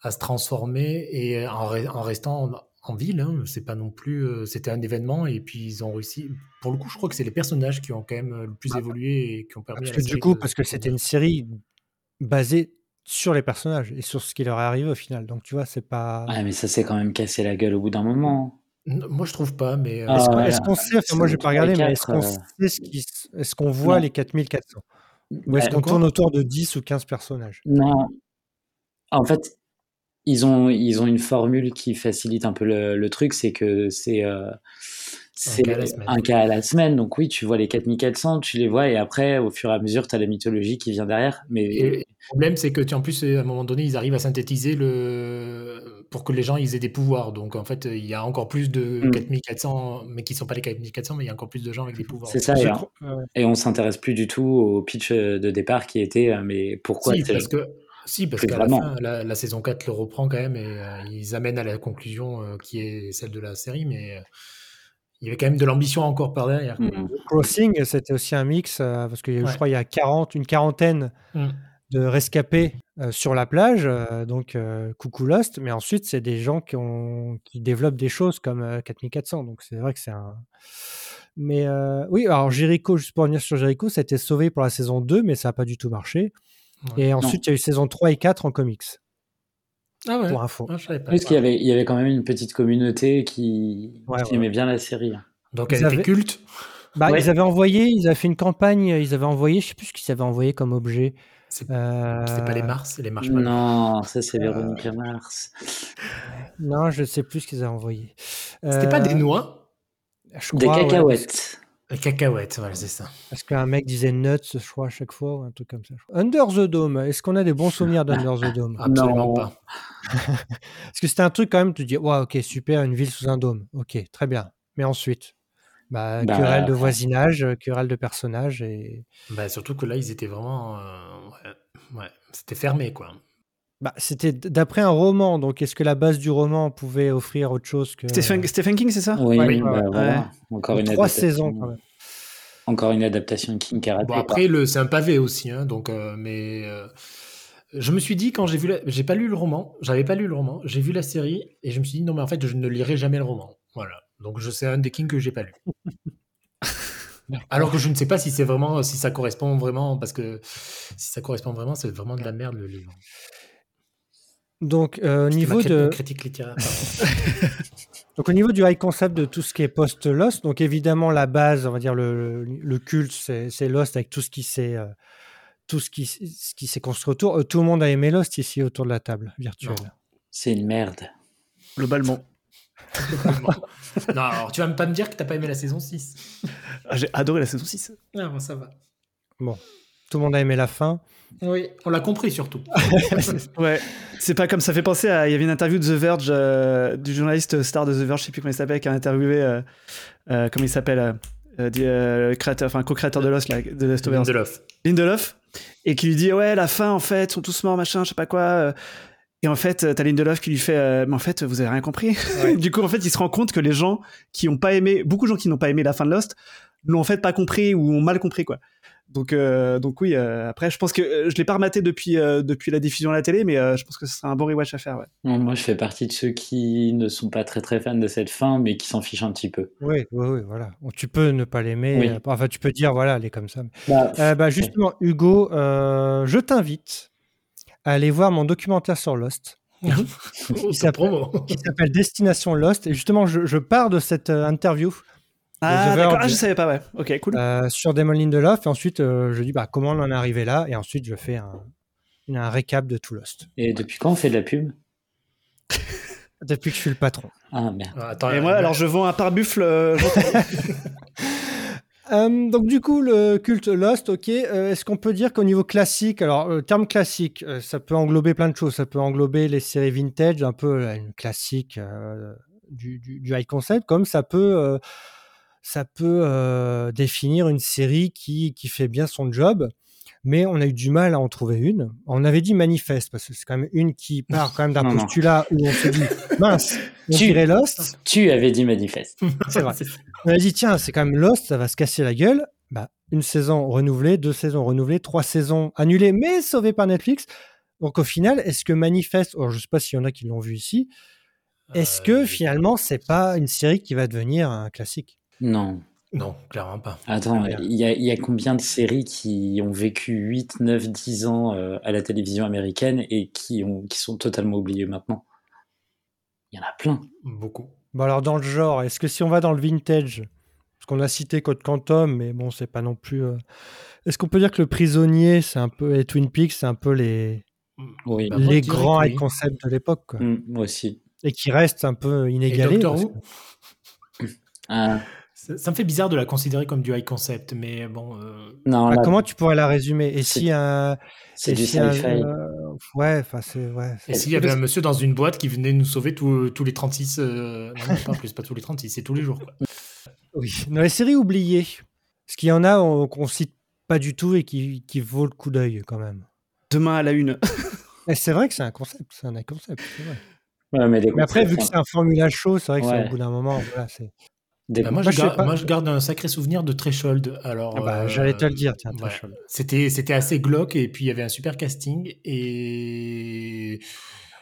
à se transformer et en, re- en restant en, en ville. Hein, c'est pas non plus, euh, c'était un événement et puis ils ont réussi. Pour le coup, je crois que c'est les personnages qui ont quand même le plus ah, évolué et qui ont permis. Parce à que du coup, de... parce que c'était une série basée sur les personnages et sur ce qui leur est arrivé au final. Donc tu vois, c'est pas. Ah mais ça s'est quand même cassé la gueule au bout d'un moment. Moi, je trouve pas, mais... Euh... Ah, est-ce, qu'on, ouais, est-ce qu'on sait... Enfin, moi, j'ai pas regardé, mais est-ce qu'on, sait ce qui, est-ce qu'on voit non. les quatre mille quatre cents? Ou est-ce euh, qu'on tourne autour de dix ou quinze personnages? Non. En fait, ils ont, ils ont une formule qui facilite un peu le, le truc, c'est que c'est, euh, c'est un, cas un cas à la semaine. Donc oui, tu vois les quatre mille quatre cents, tu les vois, et après, au fur et à mesure, tu as la mythologie qui vient derrière. Mais... Et, et le problème, c'est que, tu, en plus, à un moment donné, ils arrivent à synthétiser le... pour que les gens ils aient des pouvoirs, donc en fait il y a encore plus de quatre mille quatre cents mais qui sont pas les quatre mille quatre cents, mais il y a encore plus de gens avec des pouvoirs, c'est ça. Et, alors, et on s'intéresse plus du tout au pitch de départ qui était mais pourquoi si, parce que, si parce qu'à la fin la, la saison quatre le reprend quand même et euh, ils amènent à la conclusion euh, qui est celle de la série, mais euh, il y avait quand même de l'ambition encore par derrière. mmh. Crossing, c'était aussi un mix euh, parce que ouais. je crois il y a quarante une quarantaine mmh. de rescapés euh, sur la plage, euh, donc euh, coucou Lost, mais ensuite c'est des gens qui, ont, qui développent des choses comme euh, quatre mille quatre cents, donc c'est vrai que c'est un... Mais euh, oui, alors Jericho, juste pour revenir sur Jericho, ça a été sauvé pour la saison deux, mais ça n'a pas du tout marché. Ouais. Et ensuite, il y a eu saison trois et quatre en comics. Ah ouais. Pour info. Ah, je savais pas. Parce qu'il y avait, il y avait quand même une petite communauté qui, ouais, qui ouais. aimait bien la série. Donc elle avait... était culte. Bah, ouais. Ils avaient envoyé, ils avaient fait une campagne, ils avaient envoyé, je ne sais plus ce qu'ils avaient envoyé comme objet. C'est, euh... c'est pas les Mars, les Marshmallows. Non, ça c'est Véronique euh... Mars. Non, je sais plus ce qu'ils avaient envoyé. C'était euh... pas des noix, je crois, des cacahuètes. Ouais, des cacahuètes, voilà, c'est ça. Parce qu'un mec disait nuts, je crois, à chaque fois, ou un truc comme ça. Under the Dome, est-ce qu'on a des bons souvenirs d'Under the Dome? Absolument non. pas. Parce que c'était un truc quand même, tu te dis, waouh, ok, super, une ville sous un dôme, ok, très bien. Mais ensuite. Bah, bah, querelle de voisinage, querelle de personnages. Et... Bah, surtout que là, ils étaient vraiment... Euh, ouais, ouais, c'était fermé, quoi. Bah, c'était d'après un roman, donc est-ce que la base du roman pouvait offrir autre chose que... Stephen, Stephen King, c'est ça? Oui, ouais, oui bah, ouais. Voilà. Encore une Trois saisons, quand même. Encore une adaptation King qui a raté. Bon, après, le, c'est un pavé aussi, hein, donc, euh, mais... Euh, je me suis dit, quand j'ai vu... La... J'ai pas lu le roman, j'avais pas lu le roman, j'ai vu la série, et je me suis dit, non, mais en fait, je ne lirai jamais le roman. Voilà. Donc, je sais un des King que j'ai pas lu. Alors que je ne sais pas si c'est vraiment, si ça correspond vraiment, parce que si ça correspond vraiment, c'est vraiment de la merde le livre. Donc, euh, au niveau de critique littéraire. Donc, au niveau du high concept de tout ce qui est post-Lost, donc évidemment la base, on va dire le, le culte, c'est, c'est Lost avec tout ce qui s'est euh, tout ce qui ce qui s'est construit autour. Tout le monde a aimé Lost ici autour de la table virtuelle. Non. C'est une merde. Globalement. Non, alors tu vas pas me dire que t'as pas aimé la saison six. Ah, j'ai adoré la saison six. Ah, bon, ça va. Bon, tout le monde a aimé la fin. Oui, on l'a compris surtout. Ouais, c'est pas comme ça fait penser à. Il y avait une interview de The Verge, euh, du journaliste star de The Verge, je sais plus comment il s'appelle, qui a interviewé, euh, euh, comment il s'appelle, euh, du, euh, le créateur, enfin, co-créateur de Lost, là, de Lost Lindelof. Lindelof, et qui lui dit ouais, la fin en fait, sont tous morts, machin, je sais pas quoi. Euh, Et en fait, t'as Lindelof qui lui fait euh, « Mais en fait, vous avez rien compris. Ouais. » Du coup, en fait, il se rend compte que les gens qui n'ont pas aimé, beaucoup de gens qui n'ont pas aimé la fin de Lost, n'ont en fait pas compris ou ont mal compris, quoi. Donc, euh, donc oui, euh, après, je pense que euh, je l'ai pas rematé depuis, euh, depuis la diffusion à la télé, mais euh, je pense que ce sera un bon rewatch à faire, ouais. Non, moi, je fais partie de ceux qui ne sont pas très, très fans de cette fin, mais qui s'en fichent un petit peu. Oui, oui, oui, voilà. Tu peux ne pas l'aimer. Oui. Euh, enfin, tu peux dire « Voilà, elle est comme ça. » bah, euh, bah, justement, Hugo, euh, je t'invite... Allez voir mon documentaire sur Lost qui, s'appelle, qui s'appelle Destination Lost, et justement je, je pars de cette euh, interview. Ah d'accord, ah, je savais pas, ouais, ok, cool. Euh, sur Damon Lindelof, et ensuite euh, je dis bah, comment on en est arrivé là, et ensuite je fais un, un récap de tout Lost. Et ouais. Depuis quand on fait de la pub? Depuis que je suis le patron. Ah merde. Ah, attends, et moi merde. Alors je vends un pare-buffle. Euh, Euh, donc du coup le culte Lost, ok, euh, est-ce qu'on peut dire qu'au niveau classique, alors le terme classique, euh, ça peut englober plein de choses, ça peut englober les séries vintage, un peu là, une classique euh, du, du, du high concept, comme ça peut, euh, ça peut euh, définir une série qui, qui fait bien son job, mais on a eu du mal à en trouver une. On avait dit Manifest, parce que c'est quand même une qui part quand même d'un non, postulat non. où on se dit, mince, on tu, dirait Lost. Tu avais dit Manifest. C'est vrai. On a dit, tiens, c'est quand même Lost, ça va se casser la gueule. Bah, une saison renouvelée, deux saisons renouvelées, trois saisons annulées, mais sauvées par Netflix. Donc, au final, est-ce que Manifest, alors, je ne sais pas s'il y en a qui l'ont vu ici, est-ce euh, que finalement, ce n'est pas une série qui va devenir un classique ? Non. Non, clairement pas. Attends, il y, y a combien de séries qui ont vécu huit, neuf, dix ans euh, à la télévision américaine et qui, ont, qui sont totalement oubliées maintenant ? Il y en a plein. Beaucoup. Bon alors dans le genre, est-ce que si on va dans le vintage, parce qu'on a cité Code Quantum, mais bon c'est pas non plus. Euh... Est-ce qu'on peut dire que le prisonnier, c'est un peu et Twin Peaks, c'est un peu les oui, bah, les grands oui. concepts de l'époque quoi. Mmh, moi aussi. Et qui restent un peu inégalés. Et Doctor Who. Que... ah. ça, ça me fait bizarre de la considérer comme du high concept, mais bon. Euh... Non. Bah, là... Comment tu pourrais la résumer ? Et c'est... si un. C'est et du si sci-fi. Un... Ouais, enfin c'est ouais. C'est... Et s'il y avait un monsieur dans une boîte qui venait nous sauver tous tous les trente-six, euh... non, non pas plus, pas tous les trente-six, c'est tous les jours. Quoi. Oui. Dans les séries oubliées, parce qu'il y en a on, qu'on cite pas du tout et qui qui vaut le coup d'œil quand même. Demain à la une. Et c'est vrai que c'est un concept, c'est un concept. C'est vrai. Ouais, mais, mais après vu que c'est un formula show, c'est vrai que ouais. c'est au bout d'un moment voilà c'est. Bah moi, moi, je gar... moi je garde un sacré souvenir de Threshold. Alors, ah bah, euh... j'allais te le dire, tiens, Threshold. Ouais. C'était, c'était assez glauque et puis il y avait un super casting. Et...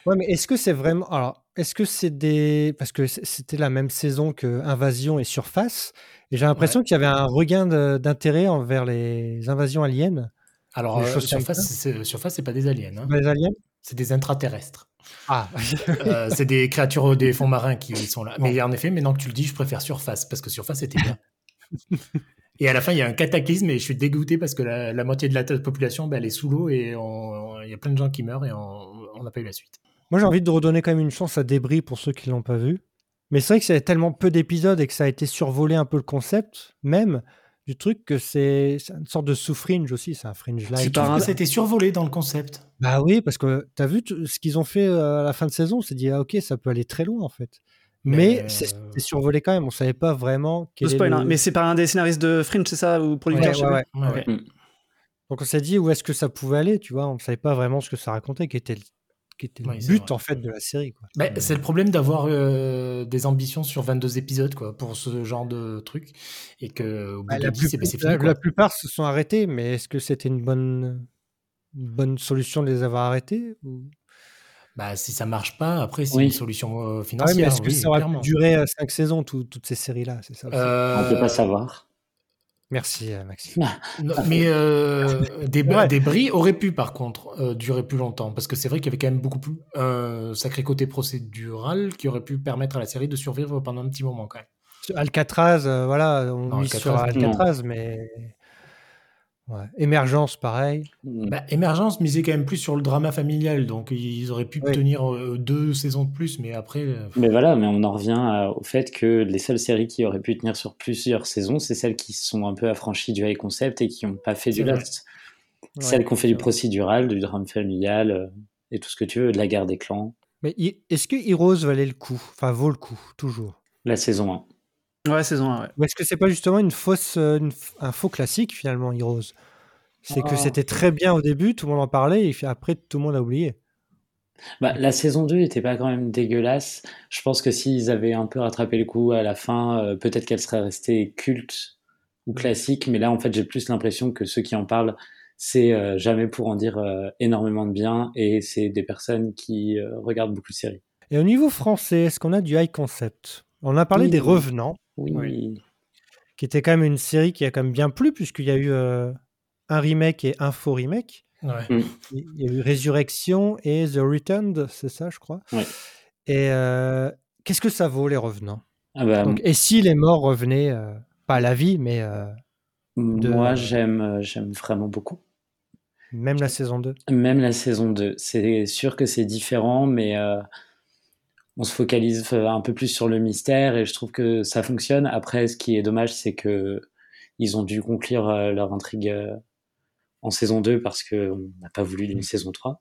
Ouais, mais est-ce que c'est vraiment. Alors, est-ce que c'est des. Parce que c'était la même saison que Invasion et Surface. Et j'ai l'impression ouais. qu'il y avait un regain de, d'intérêt envers les invasions aliens. Alors, euh, Surface, c'est, Surface, c'est pas des aliens. Hein. Pas des aliens ? C'est des intraterrestres. Ah, euh, c'est des créatures des fonds marins qui sont là. Mais en effet, maintenant que tu le dis, je préfère Surface parce que Surface était bien. Et à la fin, il y a un cataclysme et je suis dégoûté parce que la, la moitié de la population, ben, elle est sous l'eau et il y a plein de gens qui meurent et on n'a pas eu la suite. Moi, j'ai envie de redonner quand même une chance à Débris pour ceux qui l'ont pas vu. Mais c'est vrai que ça a tellement peu d'épisodes et que ça a été survolé un peu le concept même. Du truc que c'est, c'est une sorte de sous-fringe aussi, c'est un fringe live. C'est parce que c'était survolé dans le concept. Bah oui, parce que t'as vu t- ce qu'ils ont fait à la fin de saison, on s'est dit ah ok, ça peut aller très loin en fait. Mais, mais c'est, c'est survolé quand même, on savait pas vraiment. Quel spoil, le... mais c'est par un des scénaristes de Fringe, c'est ça ou producteur. Ouais, ouais, ouais, ouais. Ouais. Donc on s'est dit où est-ce que ça pouvait aller, tu vois, on savait pas vraiment ce que ça racontait, qui était le... qui était le ouais, but en fait de la série quoi. Bah, c'est le problème d'avoir euh, des ambitions sur vingt-deux épisodes quoi pour ce genre de truc et que au bout bah, de la, dix, plus, c'est, bah, c'est fini, la, la plupart se sont arrêtés mais est-ce que c'était une bonne une bonne solution de les avoir arrêtés ou... Bah si ça marche pas après c'est oui. une solution euh, financière. Ouais, mais est-ce que oui, ça aurait duré euh, cinq saisons tout, toutes ces séries là c'est ça euh... on peut pas savoir. Merci Maxime. Non, mais euh, des, ouais. Débris auraient pu par contre euh, durer plus longtemps parce que c'est vrai qu'il y avait quand même beaucoup plus un euh, sacré côté procédural qui aurait pu permettre à la série de survivre pendant un petit moment quand même. Alcatraz, euh, voilà, on mise sur Alcatraz, mais ouais. Émergence pareil. Bah, Émergence misait quand même plus sur le drama familial, donc ils auraient pu ouais. tenir euh, deux saisons de plus, mais après. Euh... Mais voilà, mais on en revient à, au fait que les seules séries qui auraient pu tenir sur plusieurs saisons, c'est celles qui sont un peu affranchies du high concept et qui n'ont pas fait c'est du Lost. Ouais, celles qui ont fait du procédural, du drame familial euh, et tout ce que tu veux, de la guerre des clans. Mais est-ce que Heroes valait le coup ? Enfin, vaut le coup toujours. La saison un. Ouais, saison un, ouais. Ou est-ce que c'est pas justement une fausse, une, un faux classique finalement, Heroes ? C'est oh. que c'était très bien au début, tout le monde en parlait, et après tout le monde a oublié. Bah, la saison deux était pas quand même dégueulasse. Je pense que s'ils avaient un peu rattrapé le coup à la fin, euh, peut-être qu'elle serait restée culte ou classique, mais là en fait j'ai plus l'impression que ceux qui en parlent, c'est euh, jamais pour en dire euh, énormément de bien, et c'est des personnes qui euh, regardent beaucoup de séries. Et au niveau français, est-ce qu'on a du high concept ? On a parlé oui. des Revenants, oui. Oui. qui était quand même une série qui a quand même bien plu, puisqu'il y a eu euh, un remake et un faux remake. Ouais. Mm. Il y a eu Résurrection et The Returned, c'est ça, je crois. Ouais. Et euh, qu'est-ce que ça vaut, les Revenants ? Ah bah, donc, et si les morts revenaient, euh, pas à la vie, mais... Euh, de... Moi, j'aime, j'aime vraiment beaucoup. Même la saison deux ? Même la saison deux. C'est sûr que c'est différent, mais... Euh... on se focalise un peu plus sur le mystère et je trouve que ça fonctionne. Après, ce qui est dommage, c'est qu'ils ils ont dû conclure euh, leur intrigue euh, en saison deux parce qu'on n'a pas voulu d'une saison trois.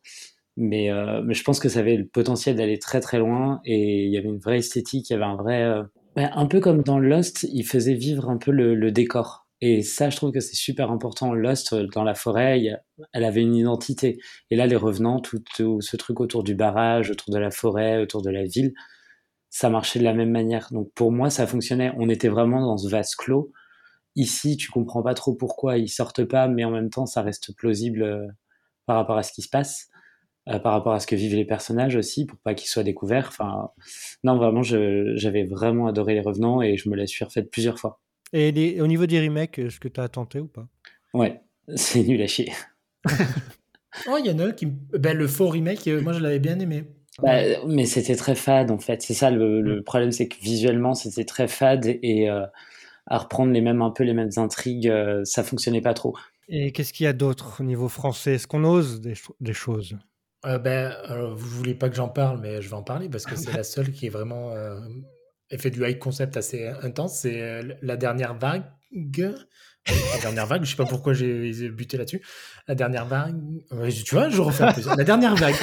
Mais, euh, mais je pense que ça avait le potentiel d'aller très très loin, et il y avait une vraie esthétique, il y avait un vrai... Euh... Un peu comme dans Lost, ils faisaient vivre un peu le, le décor. Et ça, je trouve que c'est super important. Lost, dans la forêt, il, elle avait une identité. Et là, les revenants, tout, tout ce truc autour du barrage, autour de la forêt, autour de la ville, ça marchait de la même manière. Donc pour moi, ça fonctionnait. On était vraiment dans ce vase clos. Ici, tu comprends pas trop pourquoi ils sortent pas, mais en même temps, ça reste plausible euh, par rapport à ce qui se passe, euh, par rapport à ce que vivent les personnages aussi, pour pas qu'ils soient découverts. Enfin, non, vraiment, je, j'avais vraiment adoré Les Revenants, et je me la suis refaite plusieurs fois. Et les, au niveau des remakes, est-ce que tu as tenté ou pas? Ouais, c'est nul à chier. Oh, il y en a qui... Ben, le faux remake, moi, je l'avais bien aimé. Bah, mais c'était très fade, en fait. C'est ça, le, le problème, c'est que visuellement, c'était très fade, et euh, à reprendre les mêmes, un peu les mêmes intrigues, euh, ça fonctionnait pas trop. Et qu'est-ce qu'il y a d'autre au niveau français? Est-ce qu'on ose des, des choses? euh, ben, alors, vous voulez pas que j'en parle, mais je vais en parler, parce que c'est la seule qui est vraiment... Euh... Elle fait du high concept assez intense, c'est La Dernière Vague. La Dernière Vague, je ne sais pas pourquoi j'ai buté là-dessus. La Dernière Vague, tu vois, je refais un peu. La Dernière Vague,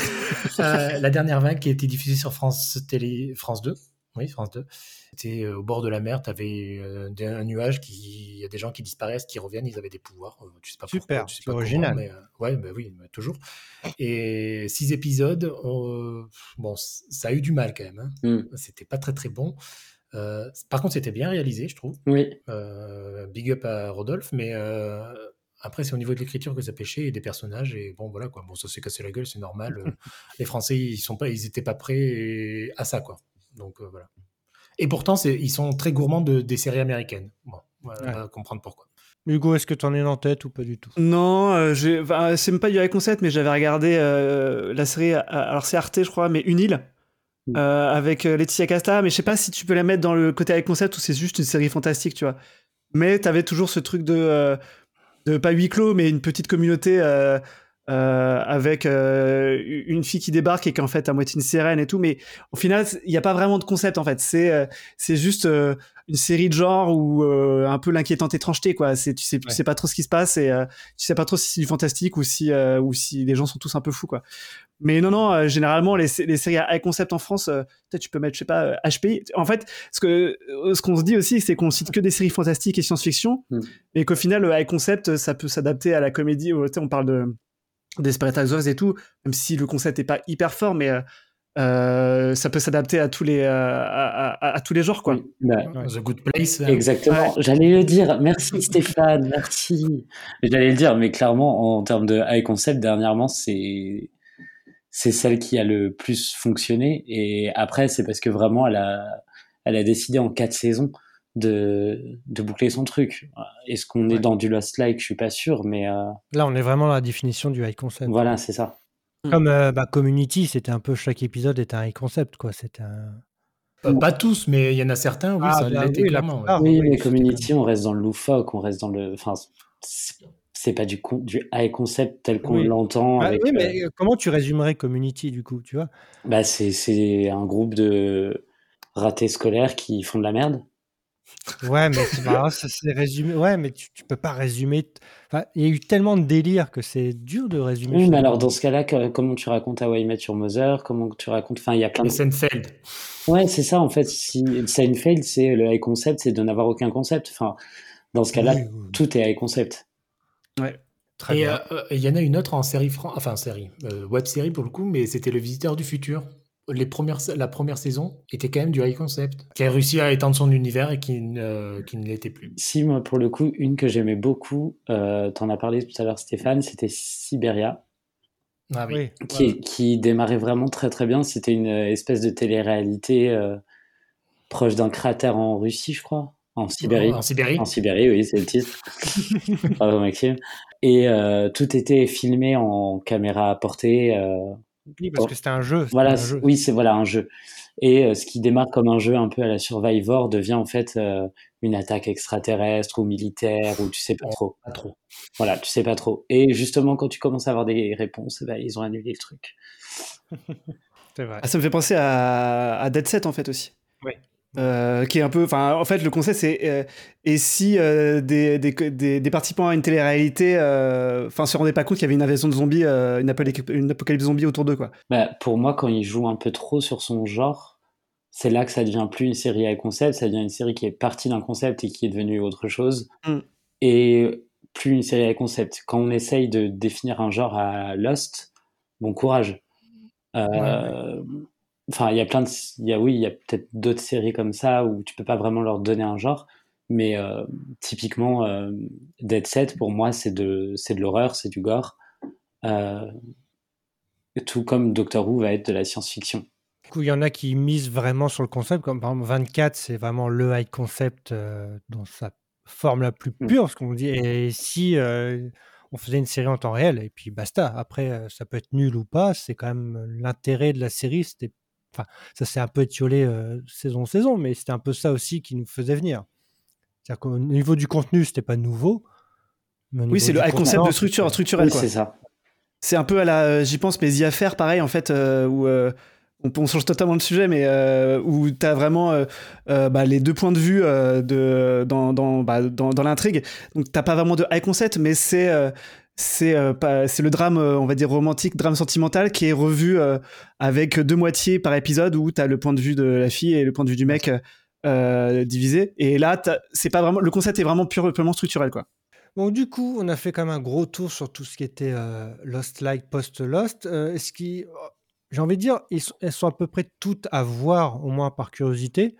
euh, La Dernière Vague qui a été diffusée sur France Télé, France deux. Oui, France deux. C'était au bord de la mer, tu avais un nuage, il y a des gens qui disparaissent, qui reviennent, ils avaient des pouvoirs. Tu sais pas super, pourquoi, tu sais pas original. Comment, mais, ouais, bah oui, mais toujours. Et six épisodes, euh, bon, ça a eu du mal quand même. Hein. Mm. C'était pas très très bon. Euh, par contre, c'était bien réalisé, je trouve. Oui. Euh, big up à Rodolphe, mais euh, après, c'est au niveau de l'écriture que ça pêchait, et des personnages, et bon, voilà quoi. Bon, ça s'est cassé la gueule, c'est normal. Les Français, ils sont pas, ils étaient pas prêts à ça, quoi. Donc euh, voilà. Et pourtant, c'est, ils sont très gourmands de, des séries américaines. Bon, voilà, ouais. On va comprendre pourquoi. Hugo, est-ce que tu en es en tête ou pas du tout? Non, euh, j'ai, bah, c'est même pas du high concept, mais j'avais regardé euh, la série, alors c'est Arte, je crois, mais Une île, mm. euh, avec Laetitia Casta, mais je sais pas si tu peux la mettre dans le côté high concept ou c'est juste une série fantastique, tu vois. Mais t'avais toujours ce truc de, euh, de pas huis clos, mais une petite communauté... Euh, Euh, avec euh, une fille qui débarque et qui est en fait à moitié une sirène et tout, mais au final il n'y a pas vraiment de concept en fait, c'est, euh, c'est juste euh, une série de genre où euh, un peu l'inquiétante étrangeté quoi, c'est, tu sais, ouais. Tu sais pas trop ce qui se passe et euh, tu sais pas trop si c'est du fantastique ou si, euh, ou si les gens sont tous un peu fous quoi. Mais non, non, euh, généralement, les, les séries à concept en France, euh, peut-être tu peux mettre, je sais pas, euh, H P I. En fait, ce, que, ce qu'on se dit aussi, c'est qu'on cite que des séries fantastiques et science-fiction, mm. mais qu'au final, le high concept, ça peut s'adapter à la comédie, où, on parle de Desperate Housewives et tout, même si le concept n'est pas hyper fort, mais euh, euh, ça peut s'adapter à tous les, à, à, à tous les genres, quoi. Oui, bah, ouais. The Good Place. Exactement. Ouais. J'allais le dire. Merci Stéphane, merci. J'allais le dire, mais clairement, en termes de high concept, dernièrement, c'est c'est celle qui a le plus fonctionné. Et après, c'est parce que vraiment, elle a elle a décidé en quatre saisons de de boucler son truc. Est-ce qu'on ouais. est dans du Lost like? Je suis pas sûr, mais euh... là on est vraiment dans la définition du high concept. Voilà, c'est ça. Comme euh, bah, Community, c'était un peu, chaque épisode était un high concept quoi. C'était un... pas, pas tous, mais il y en a certains. Oui, ah, ça bah, l'était oui, clairement. La... Ouais. Oui, mais Community, on reste dans le loufoque, on reste dans le, enfin, c'est pas du con... du high concept tel qu'on oui. l'entend. Bah, avec, oui, mais euh... comment tu résumerais Community du coup, tu vois? Bah c'est c'est un groupe de ratés scolaires qui font de la merde. Ouais, mais c'est marrant, ça, c'est résumé. Ouais, mais tu, tu peux pas résumer. Enfin, il y a eu tellement de délire que c'est dur de résumer. Oui, mais alors dans ce cas-là, que, comment tu racontes How I Met Your Mother? Comment tu racontes. Enfin, il y a plein de. Seinfeld. Ouais, c'est ça en fait. Si Seinfeld, c'est le high concept, c'est de n'avoir aucun concept. Enfin, dans ce cas-là, oui, oui. tout est high concept. Ouais. Très et il euh, y en a une autre en série, fran... enfin série, euh, web série pour le coup, mais c'était Le Visiteur du Futur. Les premières, la première saison était quand même du high concept, qui a réussi à étendre son univers et qui ne, euh, qui ne l'était plus. Si, moi, pour le coup, une que j'aimais beaucoup, euh, t'en as parlé tout à l'heure, Stéphane, c'était Siberia, ah oui. qui, ouais. qui démarrait vraiment très très bien. C'était une espèce de télé-réalité euh, proche d'un cratère en Russie, je crois. En Sibérie. En Sibérie. En Sibérie, oui, c'est le titre. Bravo, Maxime. Et euh, tout était filmé en caméra à portée, euh, Oui, parce que c'était un jeu. C'était voilà, un jeu. Oui, c'est voilà, un jeu. Et euh, ce qui démarre comme un jeu un peu à la Survivor devient en fait euh, une attaque extraterrestre ou militaire, ou tu sais pas ouais, trop. Pas trop. Voilà, tu sais pas trop. Et justement, quand tu commences à avoir des réponses, bah, ils ont annulé le truc. C'est vrai. Ah, ça me fait penser à, à Dead Set en fait aussi. Oui. Euh, qui est un peu, enfin, en fait, le concept c'est euh, et si euh, des, des, des, des participants à une télé-réalité, enfin, euh, se rendaient pas compte qu'il y avait une invasion de zombies, euh, une, ap- une apocalypse zombie autour d'eux, quoi. Bah, pour moi, quand il joue un peu trop sur son genre, c'est là que ça devient plus une série à concept, ça devient une série qui est partie d'un concept et qui est devenue autre chose, mm. et plus une série à concept. Quand on essaye de définir un genre à Lost, bon courage. Euh, ouais, ouais. Enfin, il y a plein de, il y a oui, il y a peut-être d'autres séries comme ça où tu peux pas vraiment leur donner un genre, mais euh, typiquement euh, Dead Set pour moi c'est de, c'est de l'horreur, c'est du gore, euh, tout comme Doctor Who va être de la science-fiction. Du coup, il y en a qui misent vraiment sur le concept, comme par exemple vingt-quatre, c'est vraiment le high concept euh, dans sa forme la plus pure, mmh. ce qu'on dit. Et si euh, on faisait une série en temps réel, et puis basta. Après, ça peut être nul ou pas. C'est quand même l'intérêt de la série, c'était. Enfin, ça s'est un peu étiolé euh, saison en saison, mais c'était un peu ça aussi qui nous faisait venir. C'est-à-dire qu'au niveau du contenu, c'était pas nouveau. Oui, c'est le concept, concept de structure, structurel. Oui, quoi. C'est ça. C'est un peu à la, j'y pense, mais I F R faire pareil, en fait, euh, où euh, on, on change totalement de sujet, mais euh, où t'as vraiment euh, euh, bah, les deux points de vue euh, de, dans, dans, bah, dans, dans l'intrigue. Donc t'as pas vraiment de high concept, mais c'est... Euh, C'est, euh, pas, c'est le drame, on va dire, romantique, drame sentimental qui est revu euh, avec deux moitiés par épisode où tu as le point de vue de la fille et le point de vue du mec euh, divisé. Et là, c'est pas vraiment, le concept est vraiment pure, purement structurel, quoi. Bon, du coup, on a fait quand même un gros tour sur tout ce qui était euh, Lost-like, post-Lost. Euh, est-ce qu'ils, j'ai envie de dire, ils sont, elles sont à peu près toutes à voir, au moins par curiosité.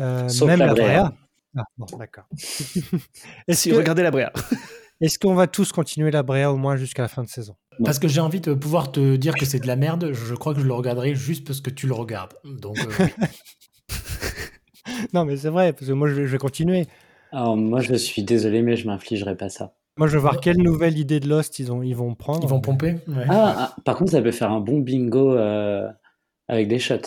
Euh, Sauf même la Brea. Ah, bon, d'accord. Est-ce que... Regardez la Brea. Est-ce qu'on va tous continuer la Brea au moins jusqu'à la fin de saison ? Parce que j'ai envie de pouvoir te dire que c'est de la merde. Je crois que je le regarderai juste parce que tu le regardes. Donc, euh, oui. Non, mais c'est vrai, parce que moi, je vais, je vais continuer. Alors, moi, je suis désolé, mais je m'infligerai pas ça. Moi, je veux voir quelle nouvelle idée de Lost ils, ont, ils vont prendre. Ils vont pomper. Ouais. Ah, par contre, ça peut faire un bon bingo euh, avec des shots.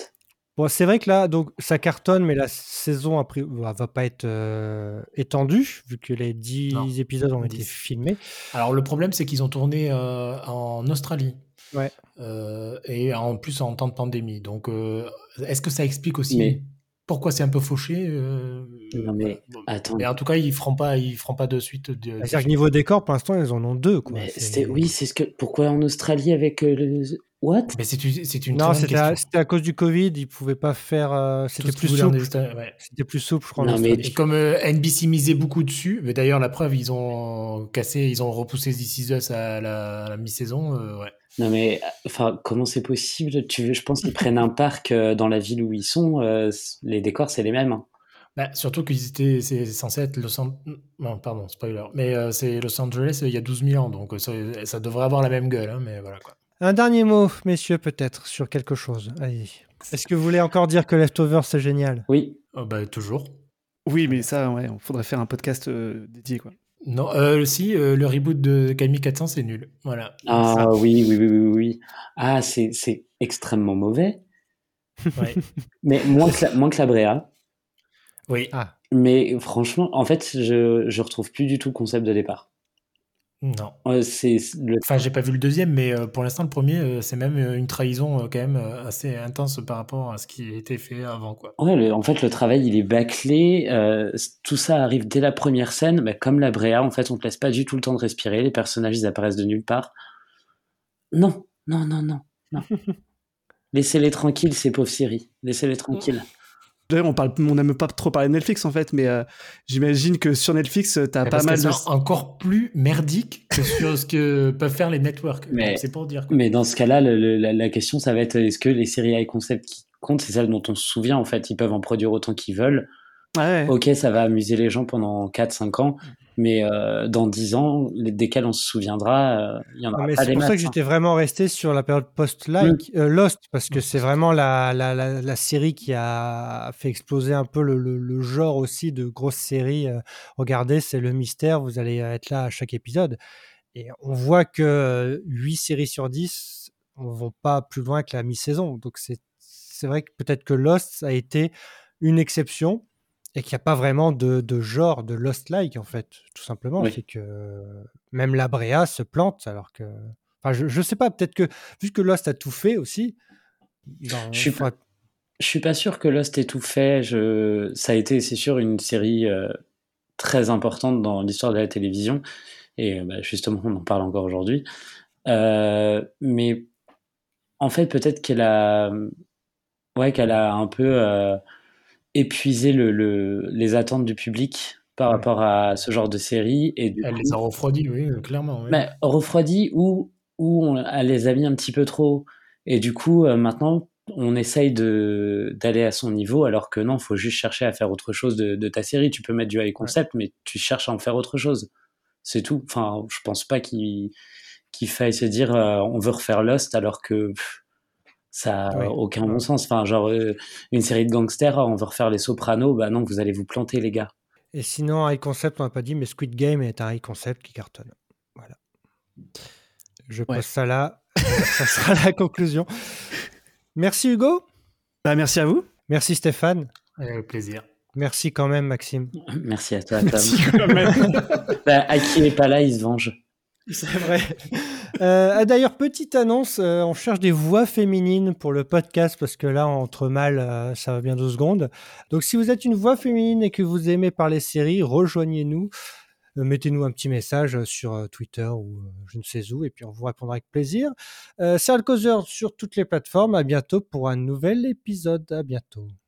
Bon, c'est vrai que là, donc, ça cartonne, mais la saison après, bah, va pas être euh, étendue, vu que les dix non, épisodes ont dix. Été filmés. Alors, le problème, c'est qu'ils ont tourné euh, en Australie. Ouais. Euh, et en plus, en temps de pandémie. Donc, euh, est-ce que ça explique aussi mais... pourquoi c'est un peu fauché euh... Non, mais attends. Mais en tout cas, ils feront pas, ils feront pas de suite. De... C'est-à-dire que niveau décor, pour l'instant, ils en ont deux. Quoi. Mais c'est... C'est... Oui, c'est ce que. Pourquoi en Australie avec euh, le. What ? Mais c'est une, c'est une non, c'était à, c'était à cause du Covid, ils pouvaient pas faire. Euh, c'était plus souple. Ouais. C'était plus souple, je crois. Non, mais... Et comme euh, N B C misait beaucoup dessus, mais d'ailleurs la preuve, ils ont cassé, ils ont repoussé This Is Us à la, à la mi-saison. Euh, ouais. Non mais enfin, comment c'est possible ? Tu veux, je pense qu'ils prennent un parc euh, dans la ville où ils sont. Euh, les décors, c'est les mêmes. Hein. Bah, surtout qu'ils étaient, c'est censé être Los Angeles. Non, pardon, spoiler. Mais euh, c'est Los Angeles, il y a douze mille ans, donc ça, ça devrait avoir la même gueule, hein, mais voilà quoi. Un dernier mot, messieurs, peut-être, sur quelque chose. Allez. Est-ce que vous voulez encore dire que Leftovers, c'est génial ? Oui. Oh bah, toujours. Oui, mais ça, ouais, il faudrait faire un podcast euh, dédié, quoi. Non, euh, si, euh, le reboot de Camille quatre cents, c'est nul. Voilà. Ah ça. oui, oui, oui, oui, oui. Ah, c'est, c'est extrêmement mauvais. Ouais. Mais moins que, la, moins que la Brea. Oui. Ah. Mais franchement, en fait, je ne retrouve plus du tout le concept de départ. Non. Euh, c'est le... Enfin, j'ai pas vu le deuxième, mais euh, pour l'instant, le premier, euh, c'est même une trahison euh, quand même euh, assez intense par rapport à ce qui a été fait avant, quoi. Ouais, le, en fait, le travail, il est bâclé. Euh, tout ça arrive dès la première scène, mais comme la Brea, en fait, on te laisse pas du tout le temps de respirer. Les personnages, ils apparaissent de nulle part. Non, non, non, non, non. Laissez-les tranquilles, ces pauvres séries. Laissez-les tranquilles. D'ailleurs, on parle, on n'a même pas trop parlé de Netflix en fait, mais euh, j'imagine que sur Netflix, t'as mais pas mal. C'est de... encore plus merdique que sur ce que peuvent faire les networks. Mais, donc, c'est pour dire. Quoi. Mais dans ce cas-là, le, le, la, la question, ça va être est-ce que les séries high concept qui comptent, c'est celles dont on se souvient en fait, ils peuvent en produire autant qu'ils veulent. Ouais, ouais. Ok, ça va amuser les gens pendant quatre cinq ans, mais euh, dans dix ans, desquels on se souviendra, il euh, y en aura mais pas des masses. C'est pour ça que j'étais vraiment resté sur la période post-like, mm. euh, Lost, parce que c'est vraiment la, la, la, la série qui a fait exploser un peu le, le, le genre aussi de grosses séries. Euh, regardez, c'est le mystère, vous allez être là à chaque épisode. Et on voit que huit séries sur dix ne vont pas plus loin que la mi-saison. Donc c'est, c'est vrai que peut-être que Lost a été une exception. Et qu'il n'y a pas vraiment de, de genre, de Lost-like, en fait, tout simplement. Oui. C'est que même la Brea se plante, alors que... Enfin, je ne sais pas, peut-être que... Vu que Lost a tout fait aussi... Dans... Je ne suis, enfin... Je suis pas sûr que Lost ait tout fait. Je... Ça a été, c'est sûr, une série euh, très importante dans l'histoire de la télévision. Et bah, justement, on en parle encore aujourd'hui. Euh, mais en fait, peut-être qu'elle a, ouais, qu'elle a un peu euh, épuisé le, le, les attentes du public par ouais. rapport à ce genre de série. Et du elle coup, les a refroidis, oui, clairement. Oui. Bah, refroidis ou, ou on, elle les a mis un petit peu trop. Et du coup, euh, maintenant, on essaye de, d'aller à son niveau, alors que non, il faut juste chercher à faire autre chose de, de ta série. Tu peux mettre du high concept, ouais. mais tu cherches à en faire autre chose. C'est tout. Enfin, je pense pas qu'il, qu'il faille se dire euh, on veut refaire Lost alors que pff, ça n'a oui. aucun bon sens. Enfin, genre euh, une série de gangsters, on veut refaire les Sopranos, bah non, vous allez vous planter, les gars. Et sinon, high concept, on n'a pas dit, mais Squid Game est un high concept qui cartonne. Voilà. Je ouais. pose ça là. Ça sera la conclusion. Merci Hugo. Bah, merci à vous. Merci Stéphane. Avec euh, plaisir. Merci quand même, Maxime. Merci à toi, Tom. Merci quand même. Bah, à qui n'est pas là, il se venge. C'est vrai. Euh, d'ailleurs, petite annonce, euh, on cherche des voix féminines pour le podcast, parce que là, entre mâles, euh, ça va bien deux secondes. Donc, si vous êtes une voix féminine et que vous aimez parler séries, rejoignez-nous. Euh, mettez-nous un petit message sur euh, Twitter ou euh, je ne sais où, et puis on vous répondra avec plaisir. Euh, Serial Causeur sur toutes les plateformes. À bientôt pour un nouvel épisode. À bientôt.